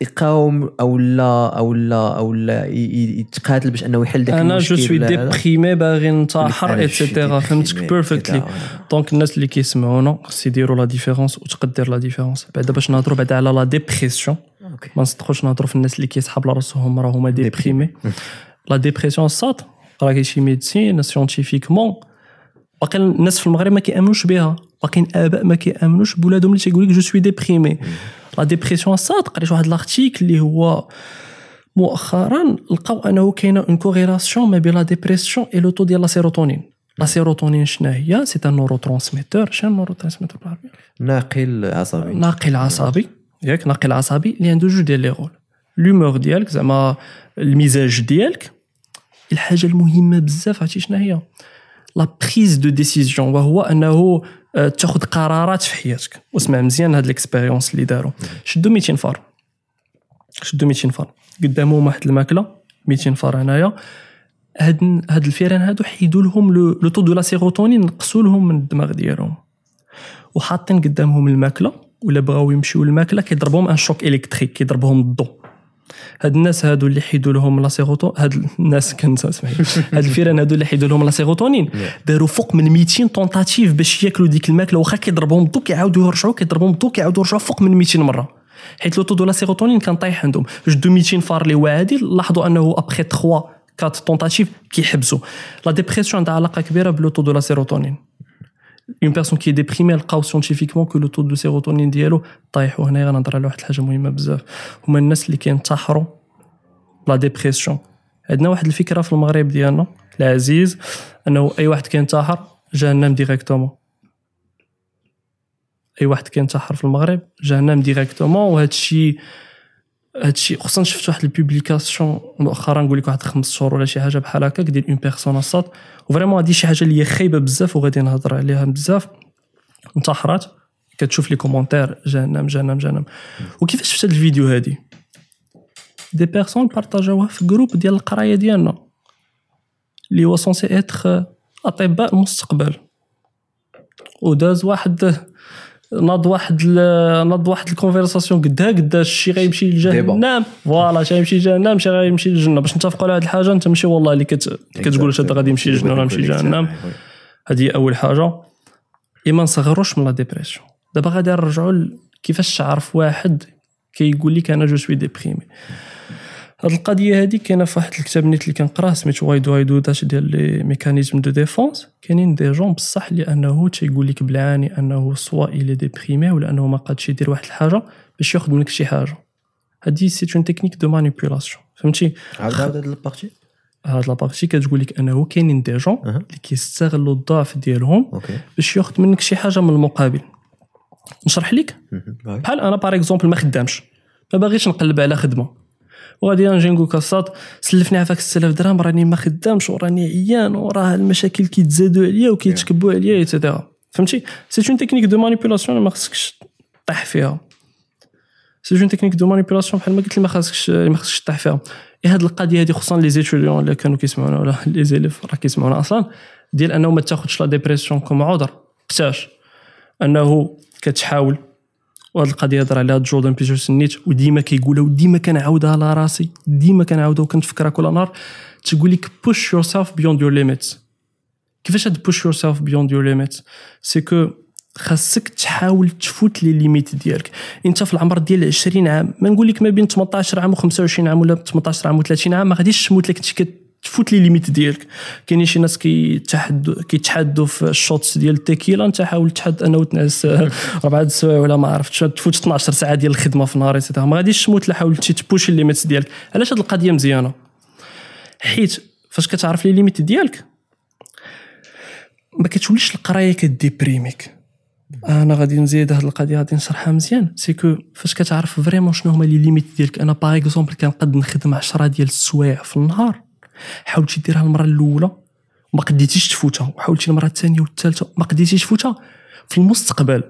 يقاوم او لا يتقاتل باش انه يحل داك المشكل. انا جو سوي ديبريمي باغي ننتحر ايتترا فهمتك بيرفكتلي. دونك الناس اللي كيسمعونا خص يديروا لا ديفيرونس وتقدر لا ديفيرونس. بعدا باش نهضروا بعدا على لا ديبرسيون، ما نصدقوش نهضروا في الناس اللي كيسحاب لراسهم راهما ديبريمي. لا ديبرسيون صات راه كاين شي ميديسين سيانتيفيكمون، باقي الناس في المغرب ما كيامنوش بها، باقيين اباء ما كيامنوش بولادهم اللي تيقول لك جو سوي ديبريمي. لا ديبرسيون صاد قريت واحد لارتيكل اللي هو مؤخرا لقاو انه كاينه اون كوريلاسيون ما بين لا ديبرسيون اي لو تو ديال لا سيروتونين. لا سيروتونين شنو هي؟ سي ان نوروترانسميتور، شنو نوروترانسميتور بالعربي؟ ناقل عصبي ياك، ناقل عصبي اللي عنده جوج ديال لي رول، لومور ديالك زعما المزاج ديالك. الحاجه المهمه بزاف عرفتي شنو هي؟ لا بريز دو ديسيزيون، وهو انه تاخذ قرارات في حياتك. واسمع مزيان هاد الاكسبيريونس اللي داروا. شدوا 200 فار قدامهم واحد الماكله، 200 فار هنايا. هاد الفيران هادو حيدوا لهم لو طو دو لا سيروتونين، نقصوا لهم من الدماغ ديالهم، وحاطين قدامهم الماكله. ولا بغاو يمشيو للماكله كيضربهم ان شوك الكتريك، كيضربهم الضو. هاد الناس هادو اللي حيدوا لهم لا سيروتون، هاد الناس كنسمع هاد الفيران هادو اللي حيدوا لهم لا سيروتونين داروا فوق من 200 طونطاتيف باش ياكلوا ديك الماكله، واخا كيضربهم الضو كيعاودوا يرجعوا، كيضربهم الضو كيعاودوا يرجعوا فوق من 200 مره، حيت لو طو دو لا سيروتونين كان طايح عندهم. جدو 200 فار اللي واعدي لاحظوا انه ابخي 3 4 طونطاتيف كيحبسوا. لا ديبرسيون عندها علاقه كبيره بلو طو دو لا سيروتونين. اون بيرسون كي ديبريمي لقاو سيانتيفيكمون كو لو طو دو سيروتونين ديالو طايح. وهنا غنهضر على واحد الحاجه مهمه بزاف، هما الناس اللي كينتحروا لا ديبرسيون. عندنا واحد الفكره في المغرب ديالنا العزيز انه اي واحد كينتحر جهنم ديريكتومون. اي واحد كينتحر في المغرب جهنم ديريكتومون. وهذا الشيء خصوصا شفت واحد البوبليكاسيون مؤخرا نقول لك واحد 5 شهور ولا شي حاجه بحال هكاك ديال اون بيرسون سات، وفريمون هذه شي حاجه اللي هي خايبه بزاف وغادي نهضر عليها بزاف. انتحرت كتشوف لي كومونتير جهنم جهنم جهنم. وكيفاش شفت الفيديو هذه دي بيرسون بارطاجاوها في جروب ديال القرايه ديالنا اللي هو سونسي اتر اطباء المستقبل، وداز واحد ناض واحد الكونفرساسيون قد الشيء غيمشي للجهنم، فوالا شي غيمشي للجهنم شي غيمشي للجنه، باش نتفقوا على هذه الحاجه. انت ماشي والله اللي كتقول هذا غادي يمشي للجنه ولا يمشي للجهنم. هذه اول حاجه. اما نصغروش من لا ديبرسيون. دابا غادي نرجعوا كيفاش عارف واحد كيقول لك انا جو سوي ديبريمي. هاد القضيه هذه كاينه في واحد الكتاب نيت اللي كنقراه سميتو واي دو اي دو داش ديال لي ميكانيزم دو ديفونس. كاينين دي جون بصح لانه تيقول لك بالعاني انه سوا اي لي ديبريمي ولا انه ما قادش يدير واحد الحاجه باش ياخذ منك شي حاجه. هادي سي اون تكنيك دو مانيبيولاسيون، فهمتي؟ هاد لابارتي كتقول لك انه كاينين دي جون اللي كيستغلوا الضعف ديالهم باش ياخذ منك شي حاجه من المقابل. نشرح لك بحال انا باغ اكزومبل ما خدامش، ما باغيش نقلب على خدمه، وغادي نجي نقول كصات سلفني عافاك 6000 درهم راني ما خدامش وراني عيان وراه المشاكل كيتزادوا عليا وكيتكبوا عليا ايتترا، فهمتي؟ سي اون تكنيك دو مانيبيولاسيون ما خصكش تطيح فيها. سي اون تكنيك دو مانيبيولاسيون بحال ما قلت لي ما خصكش تطيح فيها. اي هاد القضيه هادي خصوصا لي زيتيديون اللي كانوا كيسمعونا ولا لي زيليف راه كيسمعونا اصلا، ديال انه ما تاخذش لا ديبرسيون كوم عذر. كتاش انه كتحاول، وهاد القضيه هضر عليها جوردان بيجرسون نيت وديما كيقولها وديما كنعاودها لراسي، ديما كنعاودها وكنتفكرها كل نهار. تقول لك push yourself beyond your limits. كيفاش هاد push yourself beyond your limits؟ سي كو خاصك تحاول تفوت لي ليميت ديالك. انت في العمر ديال 20 عام، ما نقول لك ما بين 18 عام و25 عام ولا 18 عام و30 عام ما غاديش تموت لك انت تفوت لي ليميت ديالك. كاينين شي ناس كيتحدوا في الشوتس ديال التيكيلا، انت حاول تحد انه تنعس 4 سوايع ولا ما عرفتش تفوت 12 ساعه ديال الخدمه في نهار، ما غاديش تموت لا حاولتي تبوش الليميت ديالك. علاش هاد القضيه مزيانه؟ حيت فاش كتعرف لي ليميت ديالك ما كتوليش القرايه كديبريميك. انا غادي نزيد هاد القضيه غادي نشرحها مزيان. سي كو فاش كتعرف فريمون شنو هما لي ليميت ديالك. انا باغ اكزومبل كنقد نخدم 10 ديال السوايع في النهار، حاولتي ديرها المره الاولى وما قديتيش تفوتها، وحاولتي المره الثانيه والثالثه ما قديتيش تفوتها. في المستقبل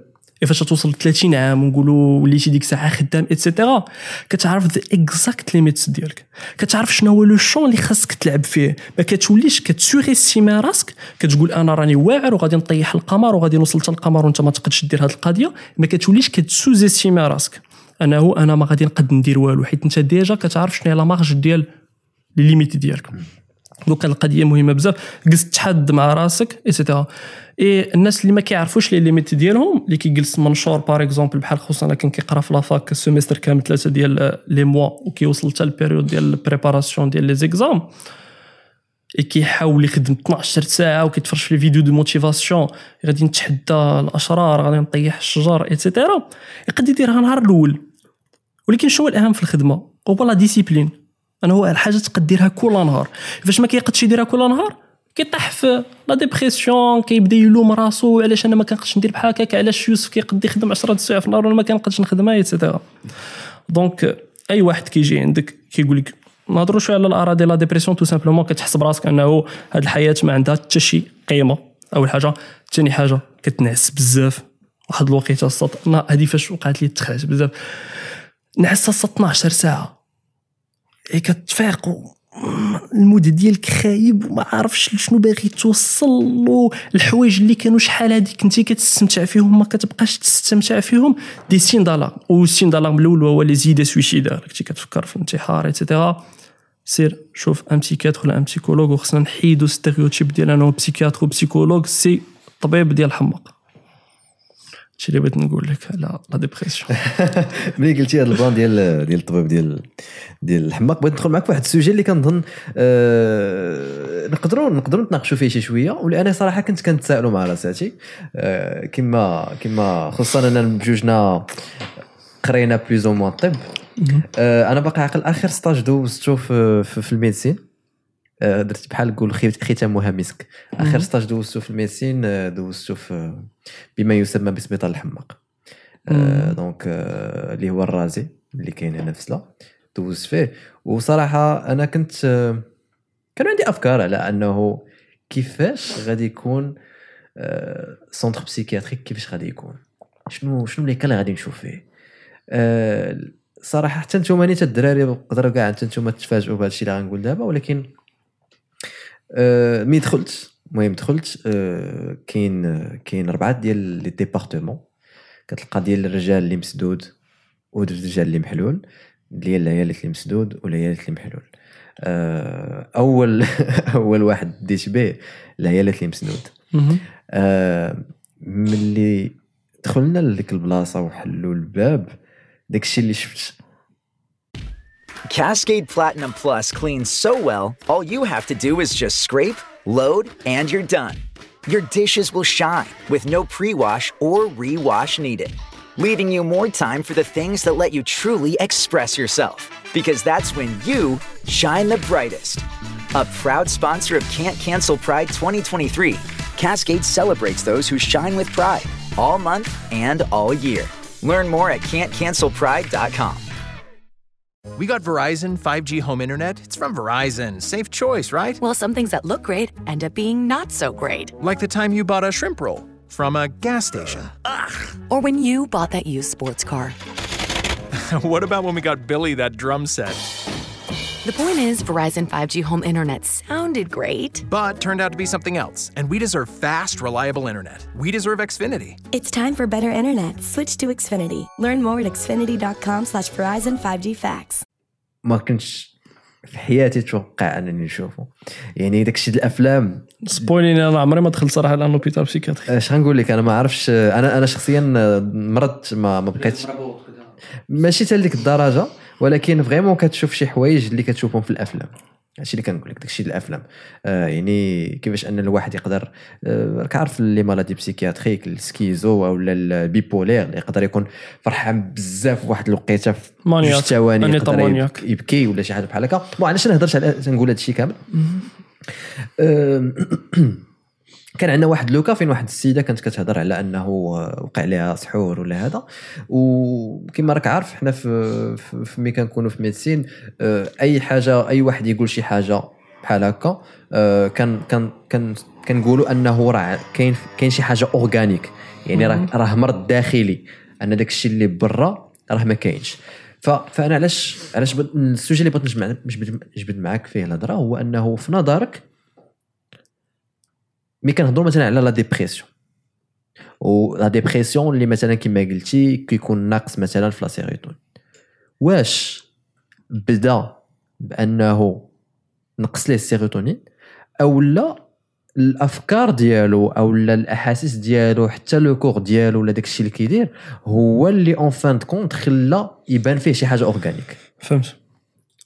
فاش توصل 30 عام ونقولوا وليتي ديك الساعه خدام ايتترا، كتعرف ذا اكزاكت ليميتس ديالك، كتعرف شنو هو لو شون اللي خاصك تلعب فيه. ما كتوليش كتسوريستيما راسك كتقول انا راني واعر وغادي نطيح القمر وغادي نوصل حتى القمر وانت ما تقدش دير هذه القضيه. ما كتوليش كتسوزيستيما راسك انا ما غادي نقدر ندير والو، حيت انت ديجا كتعرف شنو هي لا مارج ديال لي ليميت ديالك. دوك القضيه مهمه بزاف، جلست تحد مع راسك ايتترا. اي الناس اللي ما كيعرفوش لي ليميت ديالهم، اللي كيجلس منشور باغ اكزومبل بحال خصوصا انا كنقرا في لافاك السيمستر كامل 3 ديال لي موا وكيوصل حتى البيريود ديال البريباراسيون ديال لي زيكزام، اي كيحاول يخدم 12 ساعه وكيتفرج في الفيديو دو موتيفاسيون، غادي نتحدى الاشرار، غادي نطيح الشجر ايتترا. يقدر يديرها نهار الاول، ولكن شنو الاهم في الخدمه؟ هو لا ديسيبلين. انا هو الحاجه تقد ديرها كل نهار. فاش ما كيقدش يديرها كل نهار كيطيح في لا ديبرسيون، كيبدا يلوم راسو علاش انا ما كنقدش ندير بحال هكاك، علاش يوسف كيقد يخدم 10 سوايع في النهار وانا ما كنقدش نخدمها ايتترا. دونك اي واحد كيجي عندك كيقول لك ما هضروش على الاراء ديال لا ديبرسيون، تو سامبلومون كتحسب راسك انه هاد الحياه ما عندها حتى شي قيمه. اول حاجه، ثاني حاجه كتنعس بزاف. واحد الوقيته السطنا هذه فاش وقعت لي تخرج بزاف، نعس 12 ساعه اي كتفيق المود ديالك خايب وما عارفش لشنو باغي توصل له. الحوايج اللي كانوا شحال هذيك كنتي كتستمتع فيهم ما كتبقاش تستمتع فيهم. دي سين دالار، والسين دالار الاول هو لي زيد سويشيدار، كنتي كتفكر في الانتحار ايتترا، سير شوف ان بسيكياتر ولا ان بسيكولوج. وخصنا نحيدو ستيريوتيب ديال انه بسيكياتر وبسيكولوج سي الطبيب ديال الحماق. شي اللي بغيت نقول لك على لا ديبرسيون ملي قلتي هذا البلان ديال الطبيب ديال الحماق، بغيت ندخل معك واحد السوجي اللي كنظن نقدروا نتناقشوا فيه شي شويه. ولا انا صراحه كنت كنتسائلوا مع راساتي كما خصوصا انا بجوجنا قرينا بلوز او موان طب. انا باقي عاقل اخر ستاج دوزتو في الميديسين درت بحال نقول ختامها مسك. اخر ستاج دوزتو في الميديسين دوزتو في بما يسمى بالسبيطار الحماق دونك اللي هو الرازي اللي كاين هنا في سلا دوزت فيه. وصراحه انا كان عندي افكار على انه كيفاش غادي يكون سنتر بسيكياتريك، كيفاش غادي يكون، شنو اللي كان غادي نشوف فيه. صراحه حتى نتوما نيت الدراري يقدروا كاع نتوما تتفاجئوا بهذا الشيء اللي غنقول دابا، ولكن ملي دخلت كاين 4 ديال لي ديبارتمون. كتلقى ديال الرجال اللي مسدود والرجال اللي محلول، ديال العيالات اللي مسدود والعيالات اللي محلول. اول واحد ديت به العيالات اللي مسدود. ملي دخلنا لديك البلاصه وحلوا الباب داكشي اللي شفت. Cascade Platinum Plus cleans so well, all you have to do is just scrape, load, and you're done. Your dishes will shine with no pre-wash or re-wash needed, leaving you more time for the things that let you truly express yourself. Because that's when you shine the brightest. A proud sponsor of Can't Cancel Pride 2023, Cascade celebrates those who shine with pride all month and all year. Learn more at can'tcancelpride.com. We got Verizon 5G home internet. It's from Verizon. Safe choice, right? Well, some things that look great end up being not so great. Like the time you bought a shrimp roll from a gas station. Ugh. Or when you bought that used sports car. What about when we got Billy that drum set? The point is, Verizon 5G home internet sounded great, but turned out to be something else. And we deserve fast, reliable internet. We deserve Xfinity. It's time for better internet. Switch to Xfinity. Learn more at xfinity.com/Verizon 5G facts. ما كنتش في حياتي توقع أنني نشوفه. يعني داكشي الأفلام. سبويليني أنا عمري ما دخلت صراحة لأنه بيتر بسيكاتري. إيش هنقول لك أنا ما أعرفش. أنا شخصيا مرضت ما بقيتش. ماشي تلك الدرجة. ولكن فريمون كتشوف شي حوايج اللي كتشوفهم في الافلام. هادشي اللي كنقول لك داكشي الافلام. يعني كيفاش ان الواحد يقدر كعرف لي مالادي بسيكياتريك السكيزو او البيبولير اللي يقدر يكون فرحان بزاف واحد الوقيته في الثواني يبكي ولا شي حاجه بحال هكا. ما علاش نهضرش على نقول هادشي كامل. كان عندنا واحد لوكا فين واحد السيده كانت كتهضر على انه وقع لها سحور ولا هذا. وكما راك عارف حنا في ملي كنكونوا في ميديسين اي حاجه اي واحد يقول شي حاجه بحال هكا كان كان كان كنقولوا انه راه كاين شي حاجه اورغانيك، يعني راه مرض داخلي ان داكشي اللي برا راه ما كاينش. فانا علاش السوجي اللي بغيت نجبد معاك فيه الهضره هو انه في نظرك مي كنهضر مثلا على لا ديبرسيون، و لا ديبرسيون اللي مثلا كما قلتي كيكون ناقص مثلا في لا سيروتونين، واش بدا بانه نقص ليه السيروتونين او لا الافكار ديالو او لا الاحاسيس ديالو حتى لو كور ديالو ولا داكشي اللي كيدير هو اللي اون فان د كونت خلى يبان فيه شي حاجه اورغانيك. فهمت.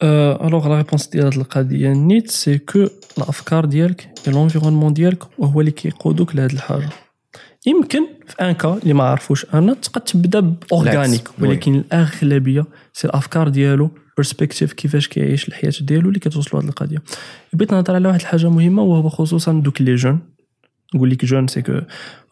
الوغ لا ريبونس ديال هاد القضيه نيت سي كو الافكار ديالك والانفيرونمون ديالك وهو اللي كيقودوك لهاد الحاجه. يمكن في ان كا اللي ما عرفوش انا تقد تبدا باورغانيك، ولكن الاغلبيه سي الافكار ديالو بيرسبكتيف كيفاش كيعيش الحياه ديالو اللي كتوصلوا هاد القضيه. بغيت نهضر على واحد الحاجه مهمه وهو خصوصا دوك لي جون. نقول لك جون سي كو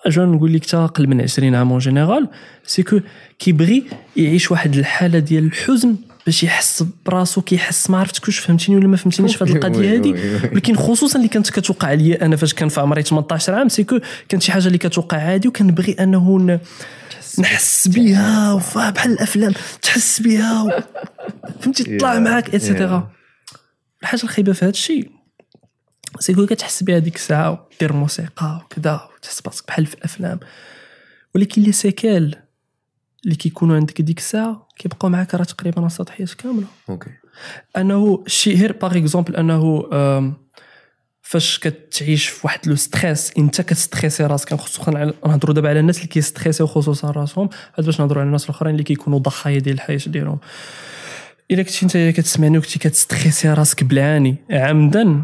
جون نقول لك حتى اقل من 20 عام اون جينيرال سي كو كيبغي يعيش واحد الحاله ديال الحزن باش يحس براسو كيحس ما عرفتكش فهمتيني ولا ما فهمتينيش في هذه القضيه هذه. ولكن خصوصا اللي كانت كتوقع لي انا فاش كان في عمري 18 عام سيكو كانت شي حاجه اللي كتوقع عادي وكنبغي انه نحس بها وفا بحال الافلام تحس بها فهمتي تطلع معاك ايتترا. الحاجه الخايبه في هذا الشيء سيكو كتحس بها ديك الساعه دير موسيقى وكذا وتحس براسك بحال في الافلام، ولكن لي سيكال اللي كيكونوا عندك ديك الساعه كيبقاو معاك راه تقريبا وسط حياتك كامله. اوكي انه شي غير باغ اكزومبل انه فاش كتعيش في واحد لو ستريس انت كتستريسي راسك. خصوصا نهضروا دابا على الناس اللي كيستريسيو خصوصا راسهم هاد باش نهضروا على الناس الاخرين اللي كيكونوا ضحايا ديال الحياه ديالهم. الا كنتي انت كتسمعني وكنتي كتستريسي راسك بلعاني عمدا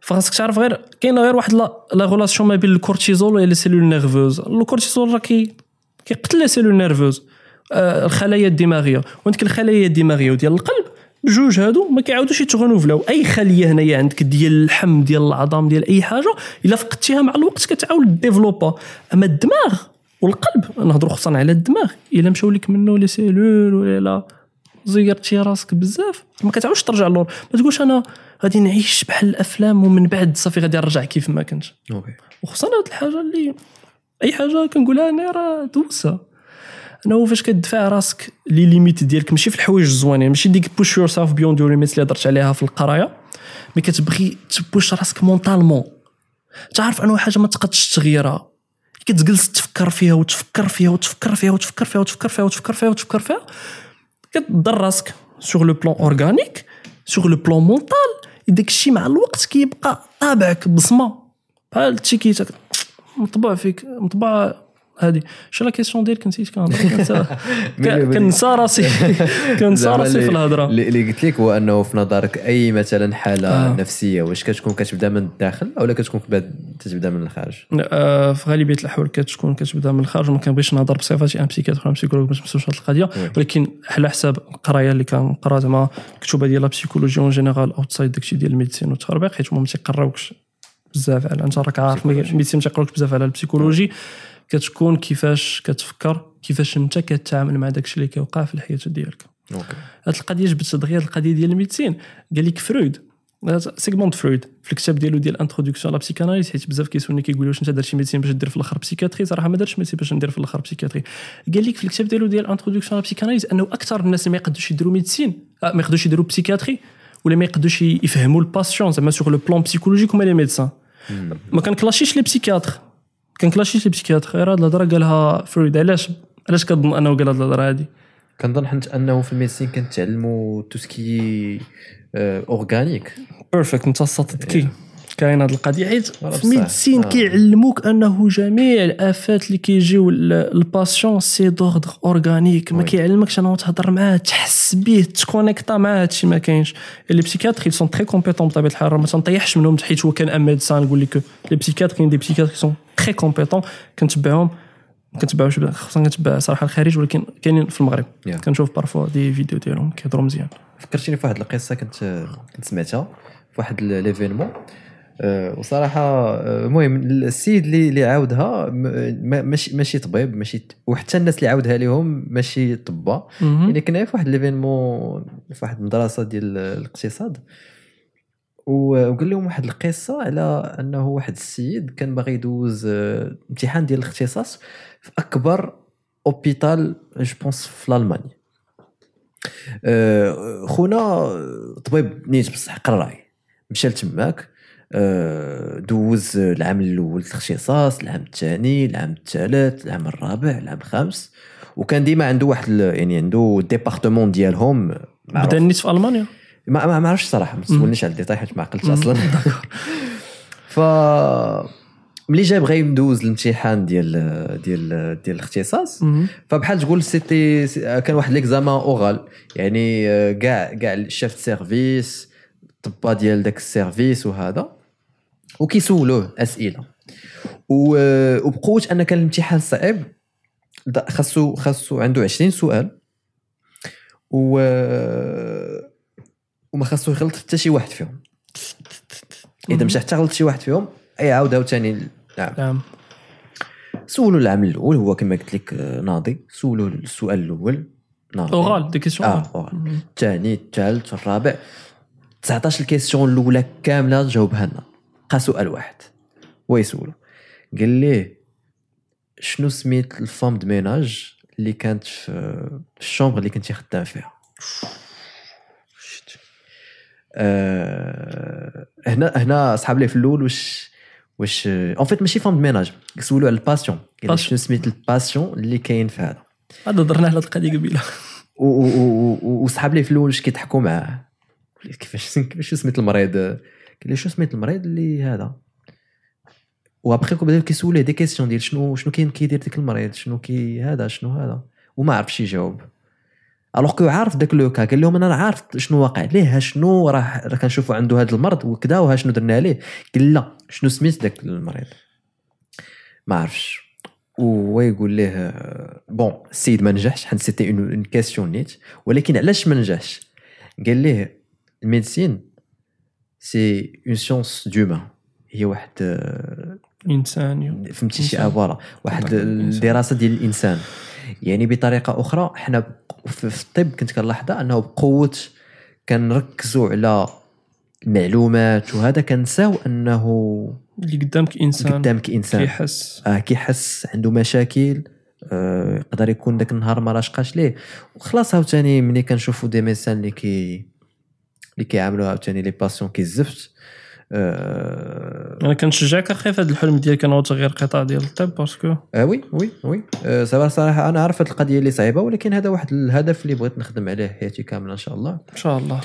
فراسك تعرف غير كاين غير واحد لا غولاسيون ما بين الكورتيزول ولا السيلول نيرفوز. الكورتيزول راه كيقتل السيلول نيرفوز الخلايا الدماغيه، وعندك الخلايا الدماغيه ديال القلب جوج هادو ما كيعاودوش يتغنوفلاو. اي خليه هنايا عندك ديال اللحم ديال العظام ديال اي حاجه الا فقدتيها مع الوقت كتعاود ديفلوبا. اما الدماغ والقلب نهضروا خصوصا على الدماغ، الا مشاو لك منه لي سيلول ولا لا زيرتي راسك بزاف ما كتعاودش ترجع لور. ما تقولش انا غادي نعيش بحال الافلام ومن بعد صافي غادي نرجع كيف ما كنت. اوكي وخصوصا هاد الحاجه اللي اي حاجه كنقولها انا راه دوسه انا فاش كتدفع راسك لي ليميت ديالك ماشي في الحوايج الزوينين، ماشي ديك بوش يور سيلف بيوند يور ليميت اللي هضرت عليها في القرايه، مي كتبغي تبوش راسك مونطالمون، تعرف انه حاجه ما تقدش تغيرها، كتجلس تفكر فيها وتفكر فيها وتفكر فيها وتفكر فيها وتفكر فيها وتفكر فيها وتفكر فيها، كتضر راسك سوغ لو بلان اورغانيك سوغ لو بلان مونطال. داكشي مع الوقت كيبقى طابعك بصمه بحال التيكيت مطبوع فيك مطبع. هادي شنو لا كيسيون ديالك نسيت كنسى راسي كنسى راسي في الهضره اللي قلت لك. هو انه في نظرك اي مثلا حاله نفسيه واش كتكون كتبدا من الداخل اولا كتكون كتبدا من الخارج؟ في غالبيه الاحوال كتكون كتبدا من الخارج. ما كنبغيش نهضر بصفتي ان بسيكياتر ولا بسيكولوج باش نمسوش هاد القضيه، ولكن على حساب القرايه اللي كنقرا زعما الكتبه ديال لا بسيكولوجي اون جينيرال اوتسايد داكشي ديال الميديسين والتربيق، حيت هما ما تيقراوكش بزاف على انت راك عارف الميديسين ما تيقراوكش بزاف على البسيكولوجي، كتكون كيفاش كتفكر كيفاش انت كتعامل مع داكشي اللي كيوقع في الحياه ديالك. اوكي هاد القضيه جبت دغيا القضيه ديال الميديسين. قال لك فرويد سيغموند فرويد في الكتاب ديالو ديال انتروداكسيون لا بسيكاناليز، حيت بزاف كيسولني كيقولوا واش انت درتي ميديسين باش دير في الاخر بسيكاتري، صراحه ما درتش ميديسين باش ندير في الاخر بسيكاتري. قال لك في الكتاب ديالو ديال انتروداكسيون لا بسيكاناليز انه اكثر الناس ما يقدروش يديروا ميديسين ما يقدروش يديروا بسيكاتري ولا ما يقدروش يفهموا الباسيون زعما سوغ لو بلان بسيكولوجيك وما لي ميديسان. ما كنكلاشيش لي بسيكاتر كنكلاشيش لي بسيكياتر. هاد الهضره قالها فرويد علاش كنظن انه قال هاد الهضره هادي؟ كنظن حيت انه في الميديسين كنتعلموا تو سكي اورغانيك بيرفكت متوسط كي كاين هاد القضيه، حيت في الميديسين كيعلموك انه جميع الافات اللي كيجيو للباسيون سي دوردر اورغانيك، ما كيعلمكش انه تهضر معاه تحس به تكونيكتا مع هادشي. ما كاينش لي بسيكياتر سون تري كومبيتون بطبيعه الحال، ما تنطيحش منهم حيت هو كان ميديسان. نقول لك لي بسيكياتر كاين دي بسيكياتر سون تري كومبيتون كنتبعهم كنتبعوش خصنا كنتبع صراحه الخارج، ولكن كاينين في المغرب كنشوف بارفو دي فيديو ديالهم كيهضروا مزيان. فكرتيني فواحد القصه كنت سمعتها فواحد ليفينمون وصراحه المهم السيد اللي عاودها ماشي طبيب ماشي، وحتى الناس اللي عاودها لهم ماشي طباء. يعني كنا في واحد ليفينمون في واحد المدرسه ديال الاقتصاد وقال لهم واحد القصه على انه واحد السيد كان باغي يدوز امتحان ديال الاختصاص في اكبر اوبيتال جو بونس في المانيا. خونا طبيب نيت بصح قراي مشى لتماك دوز العام الاول الاختصاص، العام الثاني، العام الثالث، العام الرابع، العام الخامس، وكان ديما عنده واحد يعني عنده ديبارتمون ديالهم بدا نيت في المانيا. ما عرفش صراحه ما تسولنيش على الديتاي حيت ما عقلتش اصلا. ف ملي جا بغا يدوز الامتحان ديال الاختصاص فبحال تقول سيتي كان واحد ليكزامان اوغال، يعني كاع الشيف سيرفيس الطباء ديال داك السيرفيس وهذا وكيسولوه اسئله وبقوه ان كان الامتحان صعيب خاصو عنده 20 سؤال وما خاصو يغلط حتى شي واحد فيهم. اذا مشى حتى غلط شي واحد فيهم اي عاود عاوتاني. نعم سولو العام الاول هو كما قلت لك ناضي، سولو السؤال الاول ناضي اوغال دي كيسيون الثاني الثالث الرابع 19 الكيسيون الاولى كامله جاوبها لنا، بقى سؤال واحد ويسولو. قال ليه شنو سميت الفام د ميناج اللي كانت في الشومبر اللي كنتي خدام فيها؟ هنا صحاب لي في الاول واش اون فيت ماشي فام ميناج، كيسولوا على الباسيون. قال شنو سميت الباسيون اللي كاين في هذا؟ هذا هضرنا على هاد القضيه قبيله وصحاب لي في الاول واش كيضحكوا معاه كيفاش سميت المريض. قال لي شنو سميت المريض اللي هذا؟ وابخيكم بداو كيسولوا دي كيسيون ديال شنو كاين كيدير داك المريض شنو كي هذا شنو هذا، وما عرفش يجاوب الوغ كو عارف داك لوكا. قال لهم انا عارف شنو واقع ليه، شنو راه كنشوفوا عنده هذا المرض وكذا وها شنو درنا عليه. قال لا شنو سميت داك المريض؟ ما عرفش. وهو يقول ليه بون السيد ما نجحش حيت سيتي اون كاسيون نيت، ولكن علاش ما نجحش؟ قال ليه الميديسين سي اون سيونس دوما، هي واحد انسان فهمتي شي عباره، واحد الدراسه ديال الانسان. يعني بطريقه اخرى حنا في الطب كنت كنلاحظ انه بقوه كنركزوا على المعلومات وهذا كنساو انه اللي قدامك انسان، قدامك انسان كيحس كيحس عنده مشاكل، يقدر يكون داك النهار ما راشقاش ليه. وخلاص عاوتاني ملي كنشوفوا دي ميسان اللي كيعاملوا عاوتاني لي باسيون كيزفت، انا كنشجعك اخي في هذا الحلم ديالك انا غير قطاع ديال الطب باسكو وي وي وي صراحه انا عارفه القضيه اللي صعيبه، ولكن هذا واحد الهدف اللي بغيت نخدم عليه حياتي كامله ان شاء الله ان شاء الله.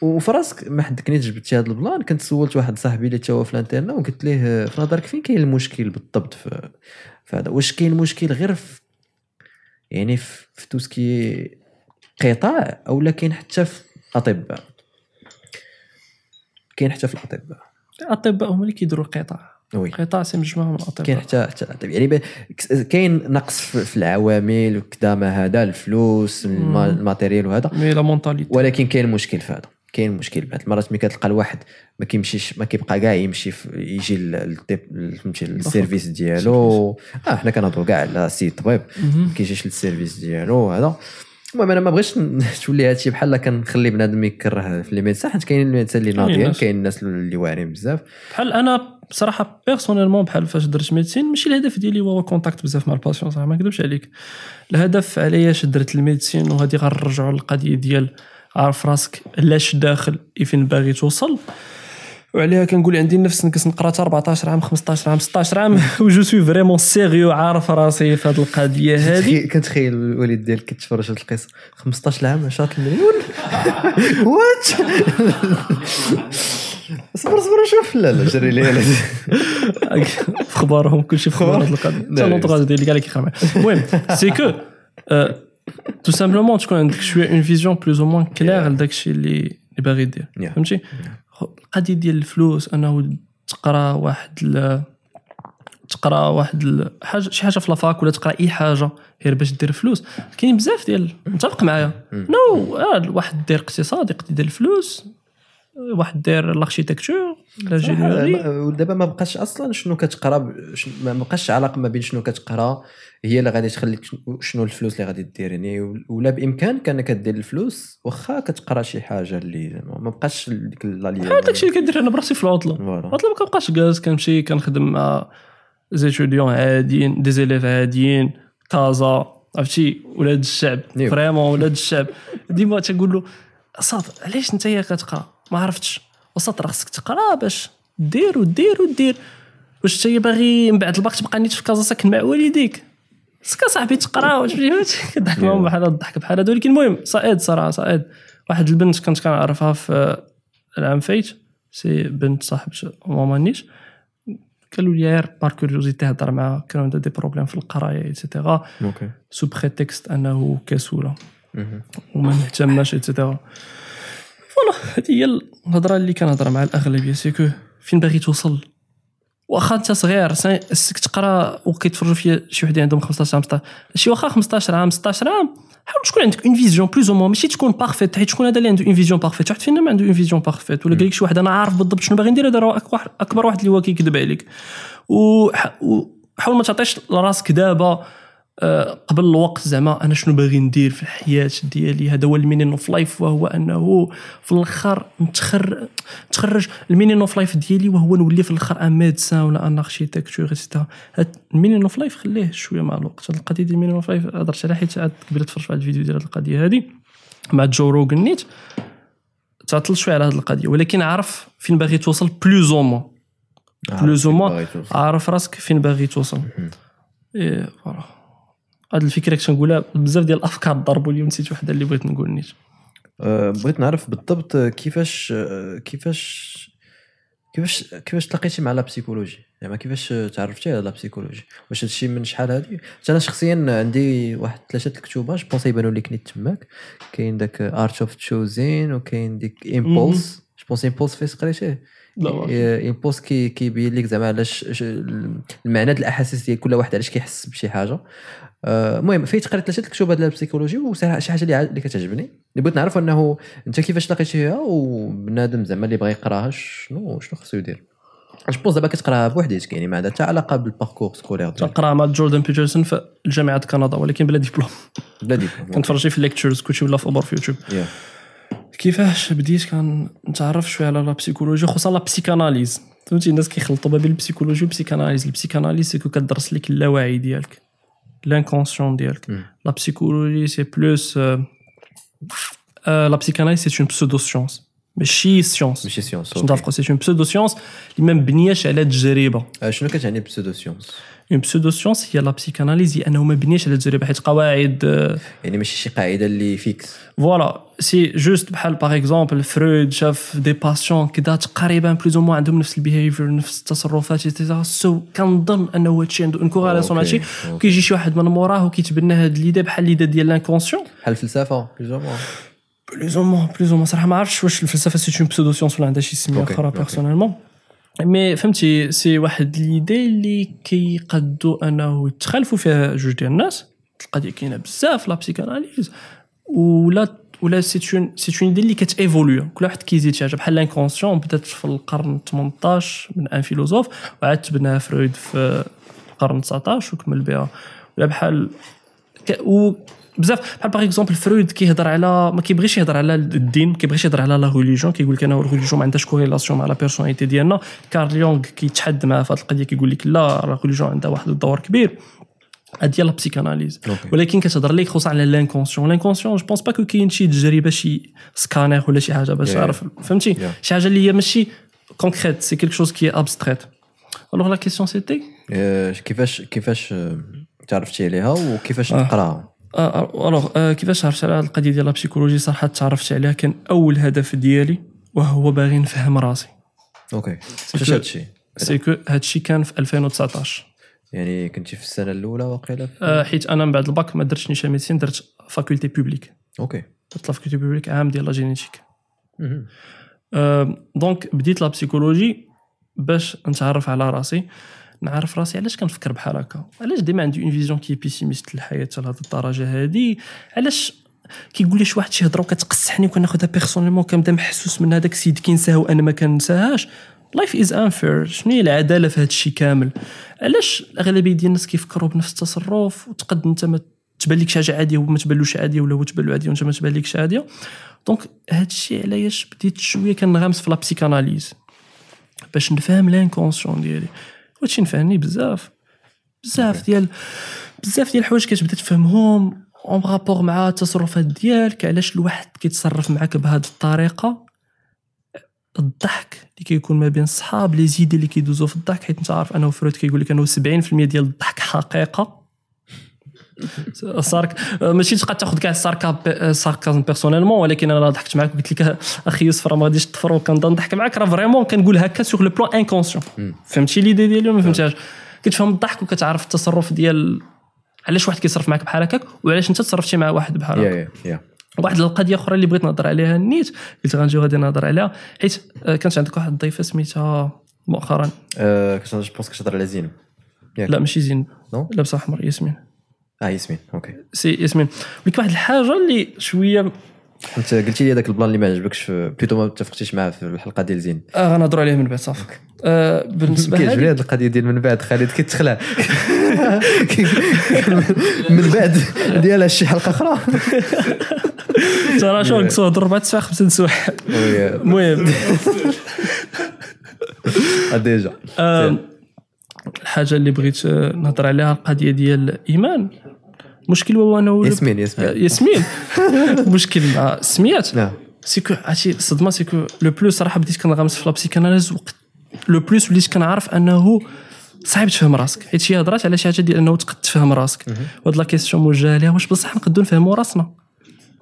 وفراسك ما حدكني جبتي هذا البلان. كنت سولت واحد صاحبي اللي توا في الانترنت وقلت ليه في نظرك فين كاين المشكل بالضبط في هذا؟ واش كاين مشكل غير في يعني في توسكي قطاع او لا كاين حتى في الاطباء؟ كاين حتى في الاطباء، الاطباء هما اللي كيديروا القطاع، القطاع سي مجموعه من الاطباء. كاين حتى يعني كاين نقص في العوامل وكذا، ما هذا الفلوس الماتيريال وهذا، ولكن كاين مشكل في هذا. كاين مشكل بعض المرات ملي كتلقى الواحد ما كيمشيش، ما كيبقى كاع يمشي يجي فهمتي للسيرفيس ديالو. حنا كنهضروا كاع على السيد الطبيب ما كيجيش للسيرفيس ديالو هذا. المهم انا ما بغيتش تولي هادشي بحال كنخلي بنادم يكره في لي ميدسان، حيت كاين الميدسان اللي ناضيين، كاين الناس اللي واعرين بزاف. بحال انا بصراحه بيرسونيلمون بحال فاش درت ميدسين ماشي الهدف ديالي هو كونتاكت بزاف مع الباسيون، صح ما نكذبش عليك. الهدف عليا شدرت الميدسين وهذه غنرجعوا للقضيه ديال عارف راسك لاش داخل فين باغي توصل، وعليها كنقول عندي نفس كنقرا حتى 14 عام 15 عام 16 عام وجو سوي فريمون سيريو، عارف راسي في هذه القضيه هذه. كتخيل الوالد ديالك كيتفرج على القصه 15 عام 10 مليون وات صبر شوف لا جري ليه في خبارهم كلشي في خبار هذه القضيه حتى لونطراج ديال اللي قال لك يخرب. المهم سي كو تو سامبلومون تكون عندك شويه اون فيزيون بلوز او موان كلير لداكشي اللي باغي دير، فهمتي؟ القضيه ديال الفلوس انه تقرا واحد حاجه، شي حاجه في لافاك ولا تقرا اي حاجه غير باش دير فلوس. كاين بزاف ديال متفق معايا نو واحد دير اقتصاد يقدر الفلوس، واحد دير لاركتيكتور لا جينيوري. ودابا ما بقاش اصلا شنو كتقرا، ما بقاش علاقه ما بين شنو كتقرا هي اللي غادي تخليك شنو الفلوس اللي غادي دير. يعني ولا بامكانك انك دير الفلوس واخا كتقرا شي حاجه اللي ما بقاش ديك لاليه بحال داكشي اللي كندير انا براسي في العطله. العطله ما كنبقاش جالس كنمشي كنخدم مع زيتوديون عاديين دي زيليف عاديين طازه عرفتي ولاد الشعب فريمون ولاد الشعب. ديما تنقول له صاد علاش انت يا كتقرا؟ ما عرفتش وسط راسك تقرا باش دير واش انت باغي من بعد الباك تبقى نيت في كازا ساكن مع والديك؟ سكا صاحبي تقرا واش كضحك معهم بحال الضحك بحال هذا. ولكن المهم صراحه واحد البنت كنت كنعرفها في العام فايت، سي بنت صاحب ماما نيش، قالوا لي غير باركوريوزيتي هضر معها، كانوا عندها دي بروبليم في القرايه ايتترا سو بريتكست انه كسوله وما مهتماش ايتترا. هذه هي الهضره اللي كنهضر مع الاغلبيه، سيكو فين باغي توصل؟ واخا انت صغير خاصك تقرا وكيتفرجوا فيا شي وحدين عندهم 15 عام 16 شي واخا 15 عام 16 عام حاول تكون عندك اون فيزيون بلوز او مون، ماشي تكون بارفيت حيت شكون هذا اللي عنده اون فيزيون بارفيت؟ واحد فينا ما عنده اون فيزيون بارفيت ولا قال لك شي واحد انا عارف بالضبط شنو باغي ندير، هذا راه اكبر واحد اللي هو كيكذب عليك. وحاول ما تعطيش لراسك دابا قبل الوقت زعما انا شنو باغي ندير في الحياه ديالي، هذا هو المينين اوف لايف، وهو انه في الاخر نتخرج المينين اوف لايف ديالي وهو نولي في الاخر ان ميدسان ولا ان اركيتيكتور ايتترا. المينين اوف لايف خليه شويه مع الوقت. هذه القضيه ديال المينين اوف لايف هضرت عليها حيت عاد قبل تفرجت على الفيديو ديال هذه القضيه هذه مع جو روغن، نيت تعطل شويه على هذه القضيه، ولكن عارف فين باغي توصل بلوز او مون عارف راسك فين باغي توصل. فوالا هاد الفكره كنقولها بزاف ديال الافكار ضربوا اليوم، نسيت واحده اللي بغيت نقول نيت. بغيت نعرف بالضبط كيفاش تلاقيتي مع لا بسيكولوجي، يعني كيفاش تعرفتي على لا بسيكولوجي؟ واش هادشي من شحال هذه؟ حتى انا شخصيا عندي واحد 3 الكتوبه جو بونسي يبانوا ليك نيت تماك، كاين داك ارت اوف تشوزين وكاين ديك امبولس جو بونس بوست فيس قريتيه البوست كيبين لك زعما علاش المعنى ديال الاحاسيس ديال كل واحد علاش كيحس بشي حاجه. المهم فايت قريت 3 كتب ديال البسيكولوجي وشي حاجه اللي كتعجبني اللي بغيت نعرف انه انت كيفاش لقيتيها وبنادم زعما اللي بغى يقراها شنو خصو يدير. جو بونس دابا كتقراها بوحديتك يعني ما عندها حتى علاقه بالباركور سكولير ديالك. كنقرا مع جوردان بيجرسون في جامعه كندا ولكن بلا دبلوم كنتفرج في ليكتشرز كلشي ولا في اوبر في يوتيوب. كيفاش بديت كنتعرف شويه على لا بسيكولوجي خصوصا لا بسيكاناليز. فهمتي الناس كيخلطوا ما بين البسيكولوجي والبسيكاناليز. البسيكاناليز سيكو كدرس لك اللاوعي ديالك لانكونسيون ديالك. لا بسيكولوجي سي بلوس لا بسيكاناليز سي اون بسودو سيونس ماشي سيونس دونك سي اون بسودو سيونس اللي ما مبنياش على التجربه. شنو كتعني بسودو سيونس؟ اون بسودو سيونس هي لا بسيكاناليز انه ما مبنياش على التجربه حيت قواعد يعني ماشي شي قاعده اللي فيكس فوالا سي جوست بحال باغ اكزومبل فرويد شاف دي باسيون كدا تقريبا بلوز او موا عندهم نفس البيهافير نفس التصرفات ايتترا سو كنظن انه هادشي عنده انكورالاسيون ماشي كيجي شي واحد من موراه وكيتبنى هاد ليدا بحال ليدا ديال لانكونسيون بحال الفلسفه بلوز او بلوزومون صراحه ما عرفتش واش الفلسفه سي اون بسودو سيونس ولا عندها شي سميه اخرى بيرسونيلمون مي فهمتي سي واحد ليدي اللي كيقدوا انه يتخالفوا فيها جوج ديال الناس. تلقى ديك كاينه بزاف لا بسيكاناليز ولا سي اون اللي كتيفولو كل واحد كيزيد شي حاجه بحال لانكونسيون بدات في القرن 18 من ان فيلسوف وعاد تبناها فرويد في القرن 19 وكمل بها ولا بحال بزاف بحال باغ اكزومبل فرويد كيهضر على ما كيبغيش يهضر على الدين ما كيبغيش يهضر على لا ريليجيون كيقول لك انا الريليجيون ما عندهاش كوريلاسيون مع لا بيرسوناليتي ديالنا. كارل يونغ كيتحد معاه في هذه القضيه كيقول لك لا راه الريليجيون عندها واحد الدور كبير ديال لا بسيكاناليز ولكن كتهضر لك خصوصا على لانكونسيون جو بونس با كو كاين شي تجربه شي سكانير ولا شي حاجه باش تعرف فهمتي شي حاجه اللي هي ماشي كونكريت سي كلشي شوز كي ابستريت. الوغ لا كيسيون سيتي كيفاش تعرفتي عليها وكيفاش تقراها؟ الوغ كيفاش عرفت على القضيه ديال لا بسيكولوجي؟ صراحه تعرفت عليها كان اول هدف ديالي وهو باغي نفهم راسي. اوكي شنو هادشي؟ سيكو هادشي كان في 2019 يعني كنتي في السنه الاولى واقيلا حيت انا من بعد الباك ما درتش نيشان ميديسين درت فاكولتي بوبليك. اوكي درت فاكولتي بوبليك عام ديال لا جينيتيك دونك بديت لا بسيكولوجي باش نتعرف على راسي نعرف راسي علاش كنفكر بحال هكا علاش ديما عندي اون فيزيون كي بيسيميست للحياه لهاد الدرجه هادي علاش كيقول لي شي واحد شي هضره وكتقصحني وكناخذها بيرسونيلمون كنبدا محسوس من هذاك السيد كينساها وانا ما كنساهاش. لايف از انفير شنو هي العداله في هذا الشيء كامل؟ علاش الاغلبيه ديال الناس كيفكروا بنفس التصرف وتقد انت ما تبان لك شي حاجه عاديه وما تبانلوش عاديه ولا هو تبان له عاديه وانت ما تبان لكش عاديه. دونك هذا الشيء علاش بديت شويه كنغمس في لا بسيكاناليز باش نفهم لانكونسيون ديالي واش نفهمني بزاف ديال الحوايج كتبدا تفهمهم اون رابور مع التصرفات ديالك علاش الواحد كيتصرف معك بهذه الطريقه. الضحك اللي كيكون ما بين الصحاب لي زيد اللي كيدوزوا في الضحك حيت انت عارف انا فرويد كيقول لك انه 70% ديال الضحك حقيقه ماشي تبقى تاخذ كاع الساركازم بيرسونيلمون ولكن انا ضحكت معاك وقلت لك اخي يوسف راه ما غاديش تطفر وكنضحك معاك راه فريمون كنقول هكا سوغ لو بلان انكونسيون. فهمتي ليدي ديالو ما فهمتهاش كتفهم الضحك وكتعرف التصرف ديال علاش واحد كيصرف معاك بحال هكاك وعلاش انت تصرفتي مع واحد بحال هكا. واحد القضيه اخرى اللي بغيت نهضر عليها نيت قلت غنجي غادي نهضر عليها حيت كانت عندك واحد الضيفه سميتها مؤخرا كنت جو بونس كتهضر على زين لا ماشي زين لا بصح احمر ياسمين ياسمين. اوكي سي ياسمين ولكن واحد الحاجه اللي شويه انت قلتي لي داك البلان اللي ما عجبكش بليتو ما اتفقتيش معاه في الحلقه ديال زين غنهضروا عليه من بعد صافي. بالنسبه لي كيعجبني هذه القضيه ديال من بعد خالد كيتخلع من بعد ديالها شي حلقه اخرى ترى شغل كسو هضر 4-5 سوايع المهم ديجا الحاجه اللي بغيت نهضر عليها القضيه ديال ايمان مشكل هو انا ياسمين مشكل مع سميات سيكو عشي صدمه سيكو لو بلوس صراحه بديت كنغمس في لا بسيكاناليز لو بلوس وليت كنعرف انه صعيب تفهم راسك حيت شي هضرات على شي حاجه ديال انه تقد تفهم راسك وهاد لا كيسيون موجهه ليها واش بصح نقدو نفهموا راسنا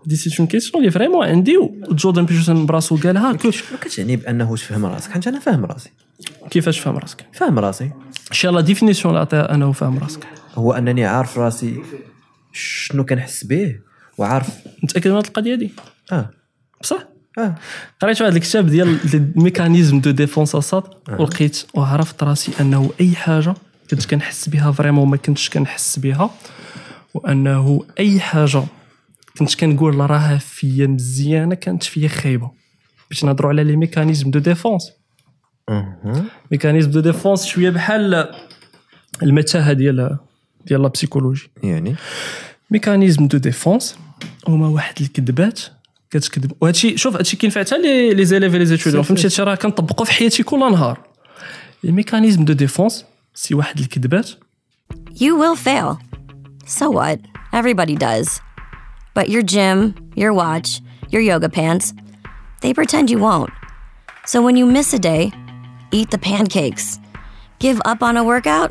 دي سيتون كيسيون لي فريمون عندي وجوردان بيجرسون براسو قالها كتعني بانه تفهم راسك حيت انا فاهم راسي. كيفاش فاهم راسك؟ فاهم راسي ان شاء الله ديفينيسيون نعطيها انا وفاهم راسك هو انني عارف راسي شنو كنحس به وعارف متاكد من هذه القضيه دي بصح قريت واحد الكتاب ديال ميكانيزم دو ديفونس اساد ولقيت وعرفت راسي انه اي حاجه كنت كنحس بها فريمون وما كنتش كنحس بها, وانه اي حاجه كنت كنقول راها فيا مزيانه كانت فيا خايبه. باش نهضروا على لي ميكانيزم دو ديفونس, ميكانيزم دو ديفونس شويه بحال المتاهه ديال لا بسيكولوجي. يعني ميكانيزم دو ديفونس هما واحد الكذبات كتكذب, وهادشي شوف هادشي كينفع حتى لي زيليف لي زيتودون, فهمتي هادشي راه كنطبقو في حياتي كل نهار. لي ميكانيزم دو ديفونس سي واحد الكذبات. You will fail. So what? Everybody does. But your gym, your watch, your yoga pants, they pretend you won't. So when you miss a day, eat the pancakes. Give up on a workout?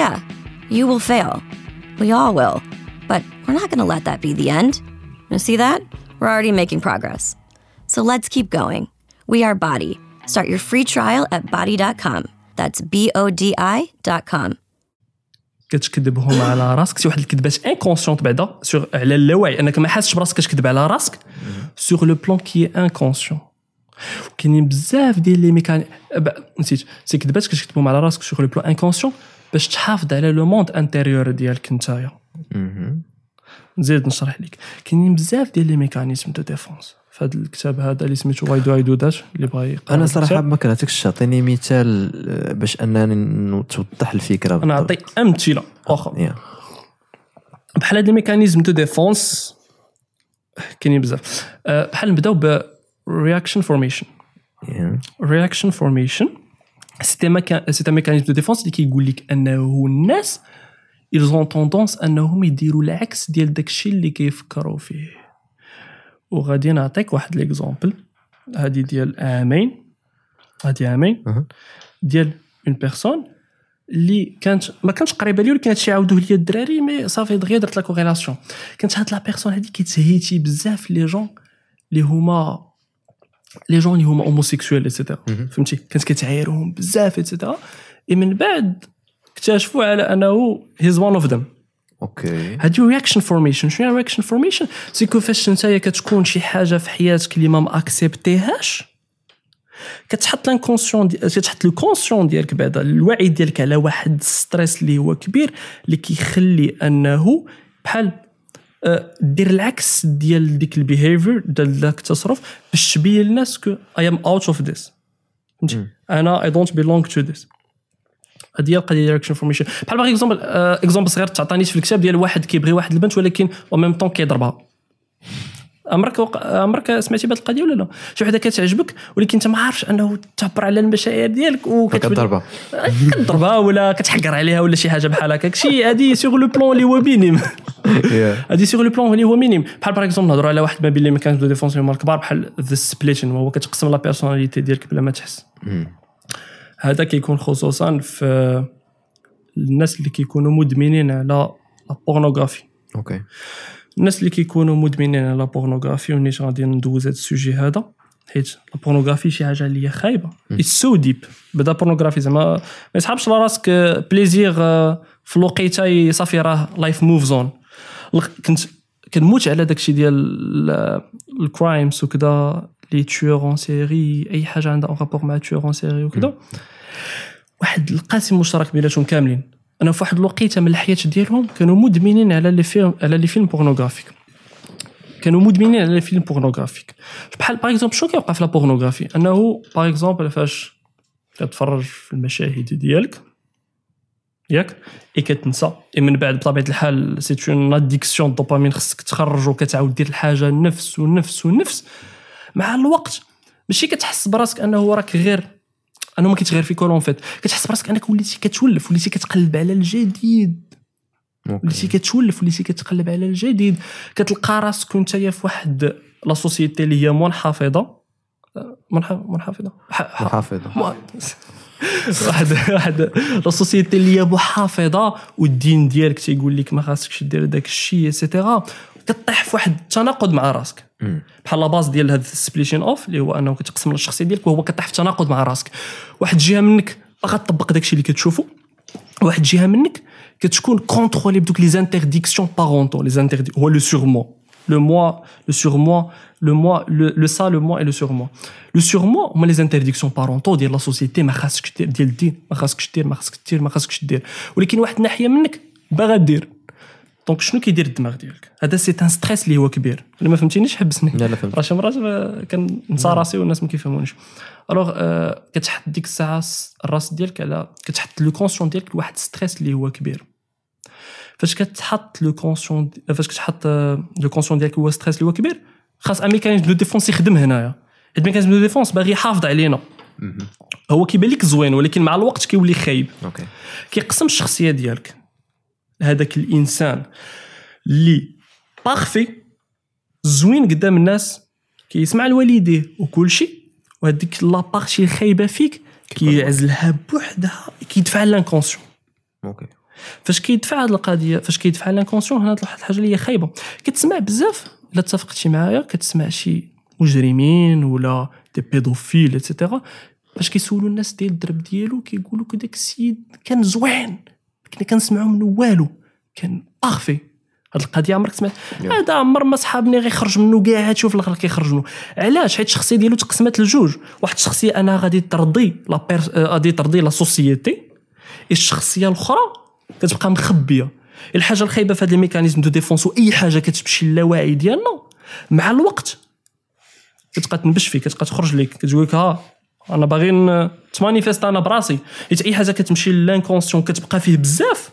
Yeah, you will fail. We all will. But we're not gonna let that be the end. You see that? We're already making progress. So let's keep going. We are Body. Start your free trial at body.com. That's BODI.com. كتكذبهم على راسك, سي واحد الكذبات انكونسيونت بعدا سور على اللاوعي, انك ما حاسش براسك كتكذب على راسك سور لو بلان كي انكونسيون. وكاينين بزاف ديال لي ميكانيك نسيت سي كذبات كتكذبهم على راسك سور لو بلان انكونسيون باش تحافظ على لو موند انتيريور ديالك نتايا. نزيد نشرح لك, كاينين بزاف ديال لي ميكانيزم دو ديفونس في هذا الكتاب هذا اللي سميتو واي دو اي دو داش اللي بغى. انا صراحه ما كرهتكش, عطيني مثال باش انني توضح الفكره بالضبط. انا نعطي امثله اخرى بحال هاد لي ميكانيزم دو ديفونس, كاينين بزاف. بحال نبداو ب رياكشن فورميشن. رياكشن فورميشن سي ان ميكانيزم دو ديفونس اللي كيقول لك انه الناس ils ont tendance انهم يديروا العكس ديال داكشي اللي كيفكروا فيه. وغادي نعطيك واحد ليكزامبل, هادي ديال عامين, هادي عامين ديال اون بيرسون اللي كانت ما كانتش قريبه لي ولكن هادشي عاودوه ليا الدراري, مي صافي دغيا درت لا كوريلاسيون. كانت هاد لا بيرسون هادي كيتهيتي بزاف لي جون اللي هما هوموسيكسويل ايتترا, فهمتي كانت كتعايرهم بزاف ايتترا. اي من بعد اكتشفوا على انه هيز وان اوف ذم. اوكي هادو رياكشن فورميشن. شنو هي رياكشن فورميشن؟ سي كيفاش نتايا كتكون شي حاجه في حياتك اللي ما اكسبتيهاش, كتحط لانكونسيون كتحط لو كونسيون ديالك بعدا الوعي ديالك على واحد ستريس اللي هو كبير اللي كيخلي انه بحال دير العكس ديال ديك البيهيفير ديال داك التصرف باش تبين للناس كو اي ام اوت اوف ذيس, انا اي دونت بيلونغ تو ذيس. هادي القضيه رياكشن فورميشن. بحال باغ اكزومبل صغير تعطانيش في الكتاب ديال واحد كيبغي واحد البنت ولكن او ميم طون كيضربها. عمرك سمعتي بهاد القضيه ولا لا؟ شي وحده كتعجبك ولكن انت ما عارفش انه تعبر على المشاعر ديالك وكتضربها ولا كتحقر عليها ولا شي حاجه بحال هكاك. شي هادي سيغ لو بلون اللي هو مينيم, هادي سيغ لو بلون اللي هو مينيم. بحال باغ اكزومبل نهضروا على واحد ما بين لي ميكانيزم دو ديفونس هما الكبار بحال ذا سبليتين, وهو كتقسم لا بيرسوناليتي ديالك بلا ما تحس. هذا كيكون خصوصا في الناس اللي كيكونوا مدمنين على البورنوغرافي. اوكي الناس اللي كيكونوا مدمنين على البورنوغرافي ونيش غادي ندوز هذا السوجي هذا, حيت البورنوغرافي شي حاجه اللي هي خايبه. اتس سو ديب بدا بورنوغرافي زعما ما يسحبش لراسك بليزير في الوقيته صافي راه لايف موفز اون. كنت كنموت على داكشي ديال الكرايمز وكذا لي تشور ان سيري, اي حاجه عندها رابور مع تشور ان سيري وكذا. واحد القاسم مشترك بيناتهم كاملين انا في واحد الوقيته من الحياه ديالهم كانوا مدمنين على لي فيلم بورنوغرافيك. كانوا مدمنين على لي فيلم بورنوغرافيك بحال باغ اكزومبل شو كيوقع في لا بورنوغرافي, انه باغ اكزومبل فاش كتفرج في المشاهد ديالك ياك اي كتنسى, من بعد بطبيعه الحال سي اون اديكسيون الدوبامين خصك تخرج وكتعاود دير الحاجه نفس ونفس ونفس. مع الوقت ماشي كتحس براسك انه راك غير انه ما كيتغير في كولون فيت, كتحس براسك انك وليتي كتولف, وليتي كتقلب على الجديد. وليتي كتولف وليتي كتقلب على الجديد. كتلقى راسك نتايا في واحد لا سوسيتي اللي هي منحافظه واحد لا سوسيتي اللي هي محافظه والدين ديالك تيقول لك ما خاصكش دير داك الشيء ايتترا، كطيح في واحد التناقض مع راسك بحال لا باز ديال هذا السبليشن اوف اللي هو انه كتقسم للشخصيه ديالك، وهو كطيح في تناقض مع راسك. واحد جهه منك باغا تطبق داك الشيء اللي كتشوفه، واحد جهه منك كتكون كونترولي بدوك لي انترديكسيون بارونتو. لي انتردي هو لو سورمو، le moi, le surmoi, le moi, le ça, le moi et le surmoi. Le surmoi, on a les interdictions parentaux, dire la société, ma khassk ديال الدين، ما خاصكش دير، ما خاصكش دير، ما خاصكش دير. ولكن واحد الناحيه منك باغا دير، دونك شنو كيدير الدماغ ديالك؟ هذا سي ان ستريس اللي هو كبير. الا ما فهمتينيش حبسني، راه شي مرات كننسى راسي والناس ما كيفهمونيش. الوغ كتحط ديك الساعه الراس ديالك على، كتحط لو كونسيون ديالك لواحد ستريس اللي هو كبير. فاش كتحط لو كونسيون، فاش كتحط لو كونسيون ديالك هو ستريس اللي هو كبير، خاص ان ميكانيزم دو ديفونس يخدم هنايا. هاد ميكانيزم دو ديفونس باغي يحافظ علينا، هو كيبان لك زوين ولكن مع الوقت كيولي خايب. كيقسم الشخصيه ديالك لهذاك الانسان اللي بارفي زوين قدام الناس، كيسمع لوالديه وكل شيء، وهذيك لا بارتي خايبه فيك كيعزلها بوحدها، كيدفع لانكونسيون. اوكي، فاش كيدفع هاد القضيه، فاش كيدفع لانكونسيون، هنا واحد الحاجه اللي هي خايبه كتسمع بزاف. الا اتفقتي معايا كتسمع شي مجرمين ولا دي بيدوفيل ايتترا، فاش كيسولوا الناس ديال الدرب ديالو كيقولوا كداك السيد كان زوين، كنا كنسمعوا منه والو، كان بارفي. هاد القضيه عمرك سمعت هذا عمر ما صحابني غيخرج منه كاع، هاد شوف الاخر كيخرج منه. علاش؟ حيت الشخصيه ديالو تقسمت لجوج، واحد الشخصيه انا غادي ترضي لا غادي ترضي لا سوسيتي، الشخصيه الاخرى كتبقى مخبيه. الحاجه الخايبه في هذا الميكانيزم دو ديفونس، واي حاجه كتمشي للاوعي ديالنا مع الوقت كتبقى تنبش فيك، كتبقى تخرج لك، كتقول لك ها انا باغي تمانيفيست انا براسي. حيت اي حاجه كتمشي للانكونسيون كتبقى فيه بزاف،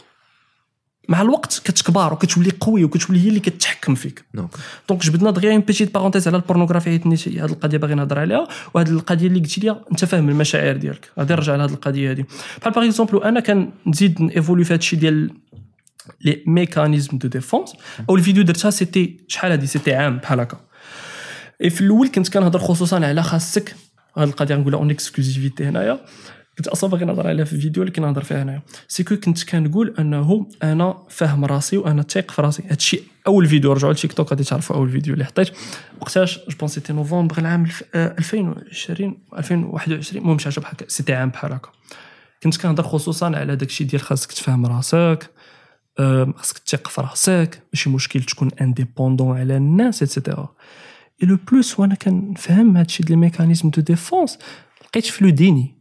مع الوقت كتكبر وكتولي قوي وكتولي هي اللي كتحكم فيك. دونك جبدنا دغيا اون بيتيت بارونتيز على البورنوغرافي، حيت نيتي هذه القضيه باغي نهضر عليها، وهذه القضيه اللي قلت لي انت فاهم المشاعر ديالك، غادي نرجع لهذه القضيه هذه. بحال باغ اكزومبل انا كنزيد نيفولي في هذا الشيء ديال لي ميكانيزم دو ديفونس. اول فيديو درتها سيتي شحال هذه، سيتي عام بحال هكا. في الاول كنت كنهضر خصوصا على خاصك، هذه القضيه نقولها اون اكسكلوزيفيتي هنايا، كنت اصلا باغي نهضر عليها في الفيديو اللي كنهضر فيه هنايا. سيكو كنت كنقول انه انا فاهم راسي وانا تايق في راسي. هادشي اول فيديو، رجعوا لتيك توك غادي تعرفوا اول فيديو اللي حطيت وقتاش، جو بونس سيتي نوفمبر العام 2020 2021، المهم شي حاجه بحال هكا، سيتي عام بحال هكا. كنت كنهضر خصوصا على داكشي ديال خاصك تفهم راسك، خاصك تيق في راسك، ماشي مشكل تكون انديبوندون على الناس ايتترا. اي لو بلوس وانا كنفهم هادشي ديال الميكانيزم دو ديفونس، لقيت في لو ديني.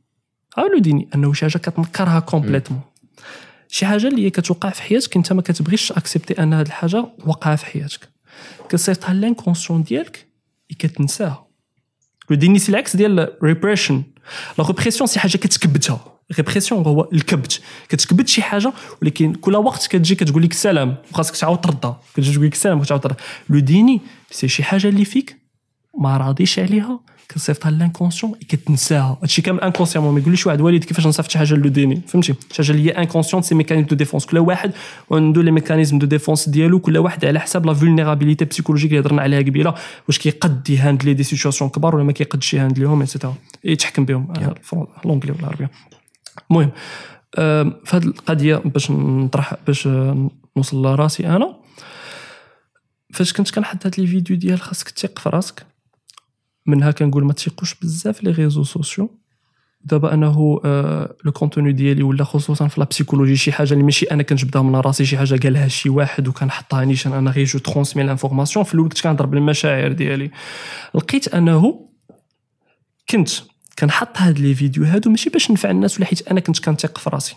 لو ديني انه شي حاجه كتنكرها كومبليتوم، شي حاجه اللي هي كتوقع في حياتك انت ما كتبغيش اكسبتي ان هذه الحاجه وقعها في حياتك، كتصيفطها لانكونسيون ديالك وكتنساها. لو ديني سي العكس ديال ريبريشن. لا ريبريشن سي حاجه كتكبتها، ريبريشن هو الكبت، كتكبت شي حاجه ولكن كل وقت كتجي كتقول لك سلام وخاصك تعاود ترضى، كتجي تقول لك سلام وتعاود ترضى. لو ديني سي شي حاجه اللي فيك ما راضيش عليها، كنصيفطها للانكونسيون وكتنساها. هادشي كامل انكونسيامون، ما يقوليش واحد وليد كيفاش نصيفط شي حاجه لو ديني، فهمتي؟ شي حاجه اللي هي انكونسيون، سي ميكانيزم دو ديفونس. كل واحد عنده لي ميكانيزم دو ديفونس ديالو، كل واحد على حساب لا فولنيرابيليتي بسيكولوجيك اللي هضرنا عليها قبيله، واش كيقد يهاند لي دي سيتواسيون كبار ولا ما كيقدش يهاند ليهم ايتترا، يتحكم بهم لونغلي ولا العربيه. المهم في هذه القضيه باش نطرح، باش نوصل لراسي انا، فاش كنت كنحط هاد لي فيديو ديال خاصك تيق في راسك، منها كنقول ما تيقوش بزاف لي ريزو سوسيو. دابا انه لو كونتوني ديالي ولا خصوصا في لا بسيكولوجي شي حاجه اللي ماشي انا كنجبدها من راسي، شي حاجه قالها شي واحد وكنحطها نيشان انا غير جو ترانسمي لانفورماسيون. في الاول كنت كنضرب المشاعر ديالي، لقيت انه كنت كنحط هاد لي فيديو هادو ماشي باش نفع الناس ولا حيت انا كنت كنتيق في راسي،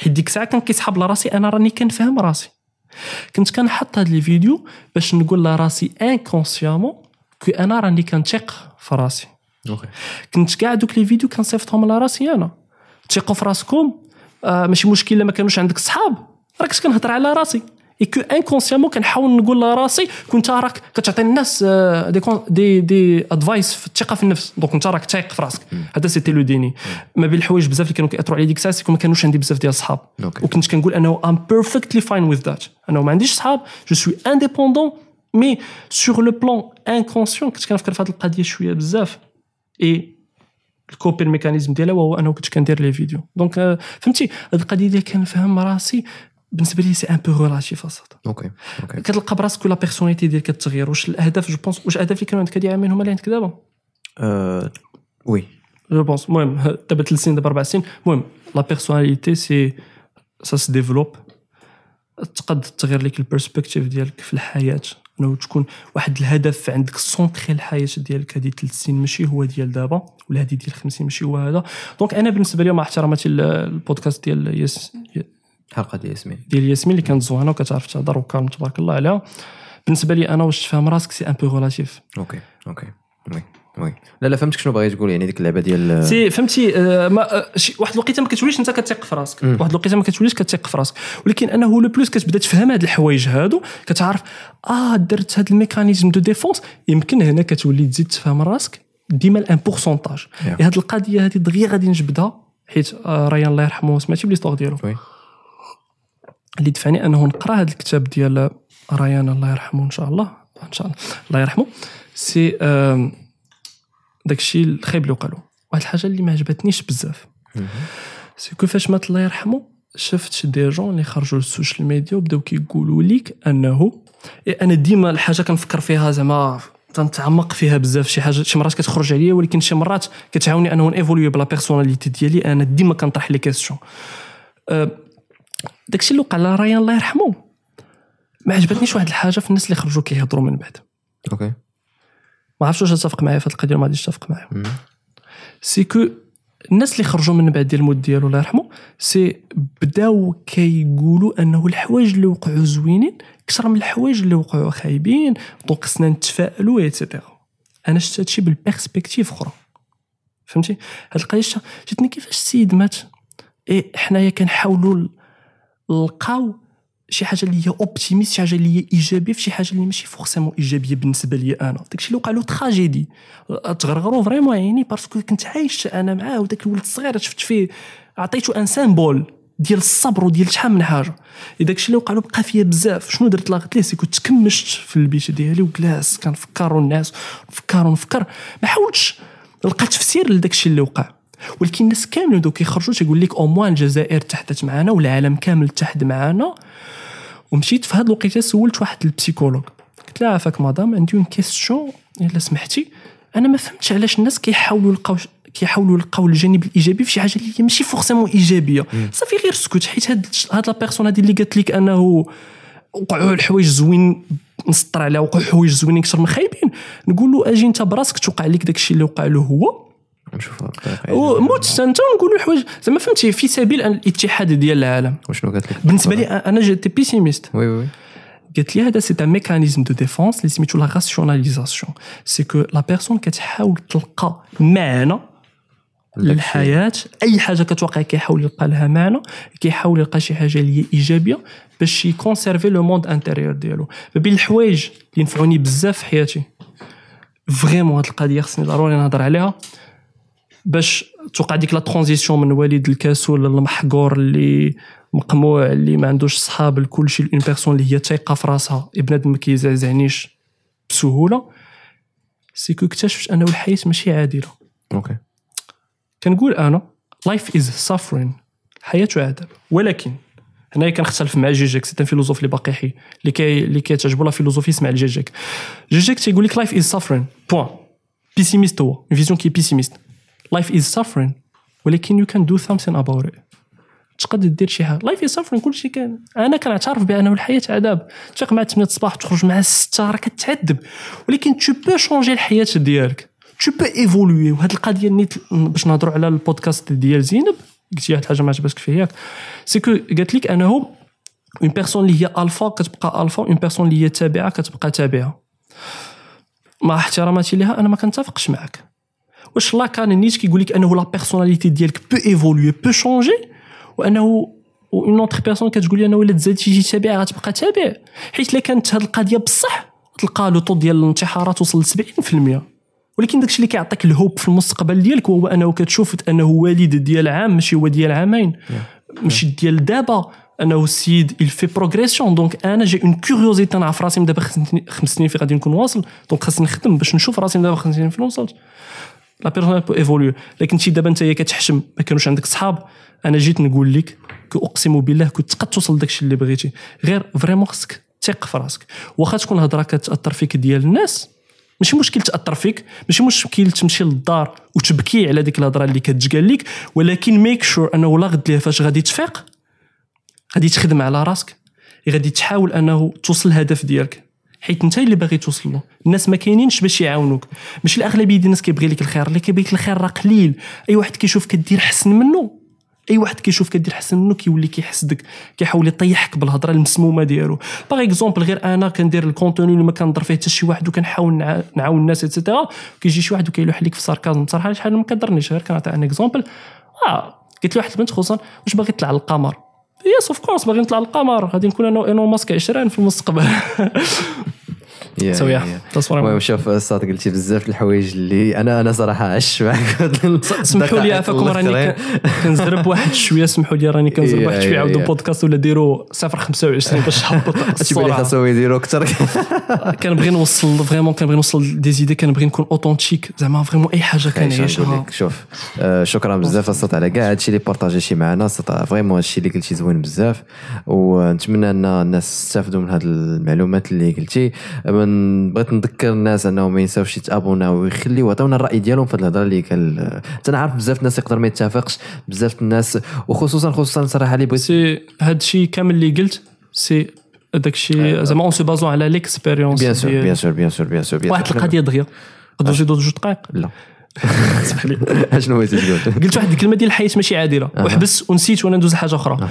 حيت ديك الساعه كان كيسحب لراسي انا راني كنفهم راسي. كنت كنحط هاد لي فيديو باش نقول لراسي انكونسيامون كي انا راني كنتيق في راسي. اوكي، كنت كاع دوك لي فيديو كنصيفطهم لراسي انا، تيقوا في راسكم، ماشي مشكل الا ما كانوش عندك صحاب، راه كنت كنهضر على راسي. اي كو انكونسيامون كنحاول نقول لراسي كنت راك كتعطي الناس دي ادفايس في الثقه في النفس، دونك انت راك تايق في راسك. هذا سيتي لو ديني. ما بين الحوايج بزاف اللي كانوا كياثروا عليا ديك الساعه، سي كون ما كانوش عندي بزاف ديال الصحاب، وكنت كنقول انه ام بيرفكتلي فاين وذ ذات، انا ما عنديش صحاب، جو سوي انديبوندون مي سور لو بلان انكونسيون كنت كنفكر في هذه القضيه شويه بزاف اي الكوبين ميكانيزم ديالها وهو انه كنت كندير لي فيديو دونك فهمتي هذه القضيه ديال كنفهم راسي بالنسبه لي سي ان بو ريلاتيف فصات اوكي كتلقى براسك ولا بيرسوناليتي ديالك كتغير واش الاهداف جو بونس واش الاهداف اللي كانوا عندك هذه عامين هما اللي عندك دابا وي جو بونس المهم دابا 3 سنين دابا 4 سنين المهم لا بيرسوناليتي سي سا سي ديفلوب تقد تغير لك البيرسبكتيف ديالك في الحياه انه تكون واحد الهدف عندك سونطري الحياه ديالك هذه 3 سنين ماشي هو ديال دابا ولا هذه ديال 50 ماشي هو هذا دونك انا بالنسبه لي مع احتراماتي البودكاست ديال يس الحلقه ديال ياسمين اللي كانت زوينه وكتعرف تهضر وكان تبارك الله عليها بالنسبه لي انا واش تفهم راسك سي ان بو ريلاتيف اوكي وي لا فهمتك شنو باغي تقول يعني ديك اللعبه ديال سي فهمتي واحد الوقيته ما كتوليش انت كتثق في راسك واحد الوقيته ما كتوليش كتثق في راسك ولكن انه لو بلوس كتبدا تفهم هاد الحوايج هادو كتعرف درت هاد الميكانيزم دو ديفونس يمكن هنا كتولي تزيد تفهم راسك ديما الان بورسونتاج هاد القضيه هادي دغيا غادي نجبدها حيت ريان الله يرحمه سمعتي بلي ستور ديالو اللي دفعني انه نقرا هذا الكتاب ديال ريان الله يرحمه ان شاء الله الله يرحمه سي داكشي الخايب اللي قالوا واحد الحاجه اللي ما عجبتنيش بزاف سي كو فاش مات الله يرحمه شفت دي جون اللي خرجوا للسوشيال ميديا وبداو كيقولوا ليك انه انا ديما الحاجه كنفكر فيها زعما تنتعمق فيها بزاف شي حاجه شي مرات كتخرج عليا ولكن شي مرات كتعاوني انه نيفولوي بلا بيرسوناليتي ديالي انا ديما كنطرح لي كيسيون داكشي اللي قال ريان الله يرحمه ما عجبتنيش واحد الحاجه في الناس اللي خرجوا كيهضروا من بعد اوكي ما عرفتش واش اتفق معايا في هذه القضيه ما غاديش اتفق معايا سي كو الناس اللي خرجوا من بعد ديال الموت ديالو الله يرحمه سي بداو كيقولوا انه الحوايج اللي وقعوا زوينين اكثر من الحوايج اللي وقعوا خايبين دونك خصنا نتفائلوا ايتترا انا شفت هادشي بالبيرسبكتيف اخرى فهمتي هاد القضيه جاتني كيفاش السيد مات حنايا كنحاولوا لقاو شي حاجه اللي هي اوبتيميست شي حاجه اللي هي ايجابيه في شي حاجه اللي ماشي فورسيمون ايجابيه بالنسبه لي انا داكشي اللي وقع له تراجيدي تغرغروا فريمون يعني باسكو كنت عايش انا معاه وداك الولد الصغير شفت فيه عطيته ان سامبول ديال الصبر وديال شحال من حاجه داكشي اللي وقع له بقى فيا بزاف شنو درت لاغت ليه سي كنت تكمشت في البيت ديالي وجلاس كنفكر والناس نفكر ما حاولتش نلقى تفسير لداكشي اللي وقع ولكن الناس كاملين دوك يخرجوا تيقول لك او موان الجزائر تحدت معنا والعالم كامل تحد معنا ومشيت في هذا الوقت سولت واحد البسيكولوج قلت لها عافاك مدام عندي اون كيسيون الا سمحتي انا ما فهمتش علاش الناس كيحاولوا يلقاو الجانب الايجابي في شي حاجه اللي ماشي فورسيمون ايجابيه صافي غير سكوت حيت هاد لا بيرسون هذه اللي قالت لك انه وقعوا الحوايج زوين نسطر عليها وقعوا حوايج زوينين اكثر من خايبين نقول له اجي انت براسك توقع لك داكشي اللي وقع له هو نشوفها وموت انت نقولوا حوايج زعما فهمتي في سبيل الاتحاد ديال العالم وشنو قالت لك بالنسبه لي انا جيتي بيسيميست وي قالت لي هذا سي تا ميكانيزم دو ديفونس اللي سميتو لا راسيوناليزاسيون سي كو لا بيرسون كتحاول تلقى معنى للحياه اي حاجه كتوقع كيحاول يلقى لها معنى كيحاول يلقى شي حاجه اللي ايجابيه باش يكونسيرفي لو موند انتيريور ديالو بين الحوايج اللي نفعوني بزاف في حياتي فريمون هاد القضيه خصني ضروري نهضر عليها باش توقع ديك لا ترانزيسيون من وليد الكاسول للمحقور اللي مقموع اللي ما عندوش صحاب لكلشي لون بيرسون اللي هي تايقه في راسها بنادم ما كيزعزعنيش بسهوله سي كو اكتشفت انه الحياه ماشي عادله اوكي كنقول انا لايف از سافرين الحياه عذاب ولكن هنايا كنختلف مع جيجيك سيتان فيلسوف اللي باقي حي اللي كيعجبو لا فيلسوفي اسمع جيجيك تيقول لك لايف از سافرين بوين بيسيميست هو فيزيون كي بيسيميست life is suffering ولكن you can do something about it تقدر دير شي حاجه life is suffering كلشي كان انا كنعترف بانه الحياه عذاب تفيق مع 8 الصباح تخرج مع 6 راه كتعذب ولكن tu peux changer الحياه ديالك tu peux évoluer وهاد القضيه نيت باش نهضروا على البودكاست ديال زينب قلت لي واحد الحاجه ما عجبتك فيها سي كو قالت لك انه اون بيرسون اللي هي الفا كتبقى الفا اون بيرسون اللي هي تابعه كتبقى تابعه مع احتراماتي لها انا ما كنتفقش معك واش لا كان نيت كيقول لك انه لا بيرسوناليتي ديالك بو ايفولوي بو شونجي وانه اون اوتر بيرسون كتقول لي انه الا تزادتي تابع غتبقى تابع حيت الا كانت هذه القضيه بصح تلقى لو طو ديال الانتحارات وصل ل 70% ولكن داكشي اللي كيعطيك الهوب في المستقبل ديالك هو انه كتشوف انه والد ديال عام ماشي هو ديال عامين ماشي ديال دابا انا وسيد il fait progression دونك انا جي اون كوريوزيتي نعرف راسي دابا خمس سنين في غادي نكون واصل دونك خاصني نخدم باش نشوف راسي دابا خمس سنين فين وصلت لا بيرسون بو ايفوليو. لكن شي دابا نتايا كتحشم ما كانوش عندك صحاب انا جيت نقول لك كاقسم بالله كنت قد توصل داكشي اللي بغيتي غير فريمون خصك تثق في راسك واخا تكون هضره كتاثر فيك ديال الناس ماشي مشكل تاثر فيك ماشي مشكل تمشي للدار وتبكي على ديك الهضره اللي كتجقال لك ولكن ميك شور انه لا غد ليها فاش غادي تفيق غادي تخدم على راسك غادي تحاول انه توصل الهدف ديالك حيت انت اللي باغي توصل له. الناس ما كاينينش باش يعاونوك ماشي الاغلبيه ديال الناس كيبغي لك الخير اللي كيبغيك الخير راه قليل. اي واحد كيشوف كدير حسن منه اي واحد كيشوف كدير حسن منه كيولي كيحسدك كيحاول يطيحك بالهضره المسمومه ديالو. باغ اكزومبل غير انا كندير الكونتوني اللي ما كنضر فيه حتى شي واحد وكنحاول نعاون الناس ايتترا كيجي شي واحد وكيلوح ليك في ساركازم صراحه شحال ما كضرنيش غير كنعطي ان اكزومبل قلت لواحد البنت خصوصا واش باغي تطلع للقمر يا سوف كونس باغي نطلع للقمر غادي نكون انا ايلون ماسك 20 في المستقبل سويا تصور ما شاف صادق قلتي بزاف الحوايج اللي انا صراحه عش معك سمحوا لي افكم راني كنزرب واحد شويه سمحوا لي راني كنزرب واحد شويه عاودوا بودكاست ولا ديروا 025 باش نحبط الصوره خاصو يديروا اكثر. كنبغي نوصل فريمون كنبغي نوصل دي زيدي كنبغي نكون اوتونتيك زعما فريمون اي حاجه كنعيشها. شوف شكرا بزاف الصوت على كاع هادشي اللي بارطاجيتي معنا الصوت فريمون هادشي اللي قلتي زوين بزاف ونتمنى ان الناس تستافدوا من هاد المعلومات اللي قلتي. بغيت نذكر الناس انهم ما ينساوش يتابعونا ويخليو يعطيونا الراي ديالهم في الهضره اللي تنعرف بزاف الناس يقدر ما يتفقش بزاف الناس وخصوصا صراحه اللي بغيت هادشي كامل اللي قلت سي داكشي زعما اون سو بازون على ليكسبيريونس بيان سور بيان سور بيان سور بيان سور واحد القضيه دغيا قدروا يزيدوا جوج دقائق لا اسمح لي اشنو بغيتي تقول قلت واحد الكلمه ديال الحياه ماشي عادله وحبس ونسيت وانا ندوز لحاجه اخرى.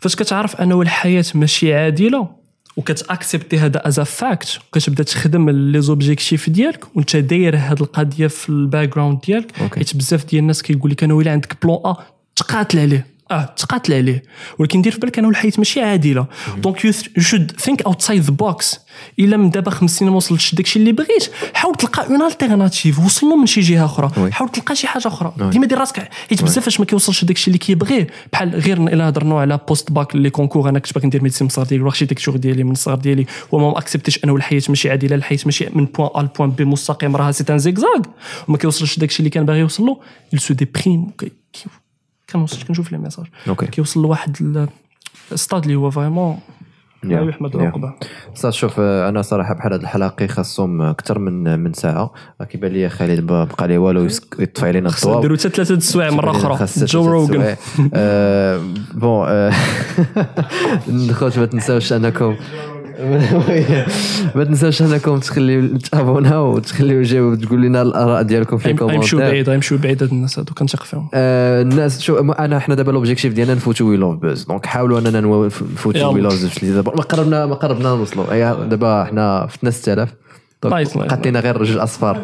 فاش كتعرف انه الحياه ماشي عادله وكتاكسبتي هذا از فاكت وكتبدا تخدم لي زوبجيكتيف ديالك وانت داير هذه القضيه في الباك جراوند ديالك حيت بزاف ديال الناس كيقول لك انا ولا عندك بلون تقاتل عليه تقاتل عليه ولكن دير في بالك انه الحياه ماشي عادله دونك يو شود ثينك اوتسايد ذا بوكس. الا من دابا 50 ما وصلتش داكشي اللي بغيت حاول تلقى اون التيرناتيف وصل له من شي جهه اخرى حاول تلقى شي حاجه اخرى ديما دير راسك حيت بزاف فاش ما كيوصلش داكشي اللي كيبغيه بحال غير الا هضرنا على بوست باك لي كونكور انا كنت باغي ندير ميديسين صار ديالي الاركيتكتور ديالي من صغر ديالي وما اكسبتيش انا والحياه ماشي عادله الحياه ماشي من بوين ا لبوين بي مستقيم راه سي ان زيغزاغ وما كيوصلش داكشي اللي كان باغي يوصل له il se déprime كنوصل كنشوف لي ميساج كيوصل لواحد الستاد اللي هو فريمون لا يحمد العقبه. صافي شوف انا صراحه بحال هاد الحلقه خاصهم اكثر من ساعه كيبان لي خالد بقى لي والو يطفي علينا الضوء نديروا حتى 3 د السوايع مره اخرى جو روغن بون نخوت. ما تنساوش انكم ما تنساوش انكم تخليو تابوناو وتخليو جاوب تقول لنا الاراء ديالكم في الكومونتات. غنمشيو بعيد هاد الناس هادو كنثق فيهم الناس. شو انا حنا دابا لوبجيكتيف ديالنا نفوتو وي لوف بوز دونك حاولوا اننا نفوتو وي لوف بوز دابا ما قربنا نوصلوا دابا حنا في 6000 قطينا غير رجل اصفر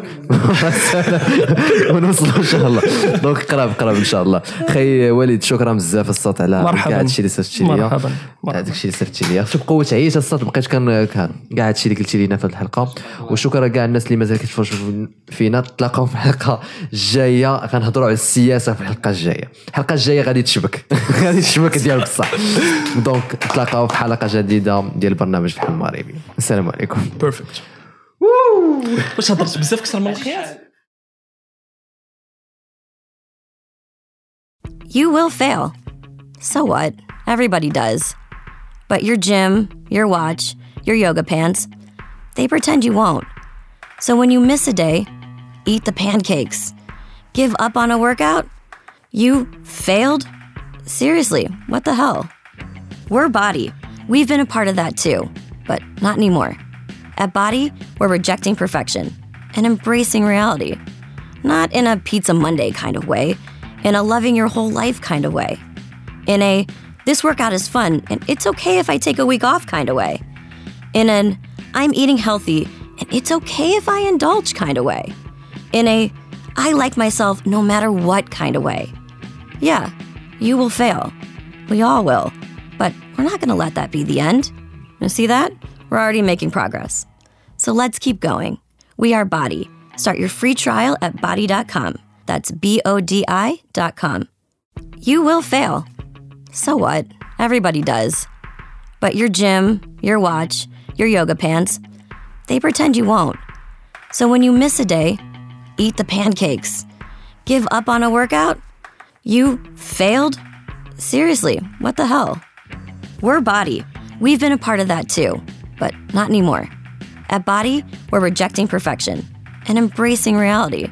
ونوصلوا ان شاء الله دونك قراب ان شاء الله. خي وليد شكرا بزاف الصوت على كاع هادشي اللي صفتي ليا داكشي اللي صفتي ليا بقوه عييت الصوت بقيت كان كاع هادشي اللي قلتي لينا في هذه الحلقه وشكرا كاع الناس اللي مازال كتفرجوا فينا. نتلاقاو في الحلقه الجايه غنهضروا على السياسه في الحلقه الجايه غادي تشبك ديال بصح دونك نتلاقاو في حلقه جديده ديال برنامج الحلم المغربي. السلام عليكم. بيرفكت واش هضرت بزاف كثر من القياس. You will fail. So what? Everybody does. But your gym, your watch, your yoga pants, they pretend you won't. So when you miss a day, eat the pancakes. Give up on a workout? You failed? Seriously, what the hell? We're Body. We've been a part of that too, but not anymore. At Body, we're rejecting perfection and embracing reality. Not in a Pizza Monday kind of way, in a loving your whole life kind of way. In a, this workout is fun and it's okay if I take a week off kind of way. In an, I'm eating healthy and it's okay if I indulge kind of way. In a, I like myself no matter what kind of way. Yeah, you will fail. We all will. But we're not gonna let that be the end. You see that? We're already making progress. So let's keep going. We are Body. Start your free trial at Body.com. That's BODI.com. You will fail. So what? Everybody does. But your gym, your watch, your yoga pants, they pretend you won't. So when you miss a day, eat the pancakes. Give up on a workout? You failed? Seriously, what the hell? We're Body. We've been a part of that too, but not anymore. At Body, we're rejecting perfection and embracing reality.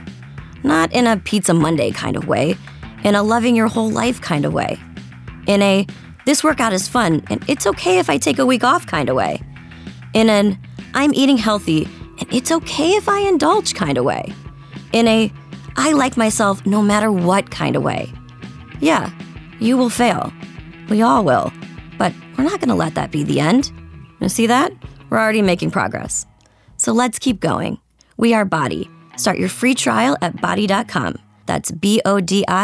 Not in a Pizza Monday kind of way, in a loving your whole life kind of way. In a, this workout is fun and it's okay if I take a week off kind of way. In an, I'm eating healthy and it's okay if I indulge kind of way. In a, I like myself no matter what kind of way. Yeah, you will fail. We all will. But we're not gonna let that be the end. You see that? We're already making progress. So let's keep going. We are Body. Start your free trial at Body.com. That's BODI.com.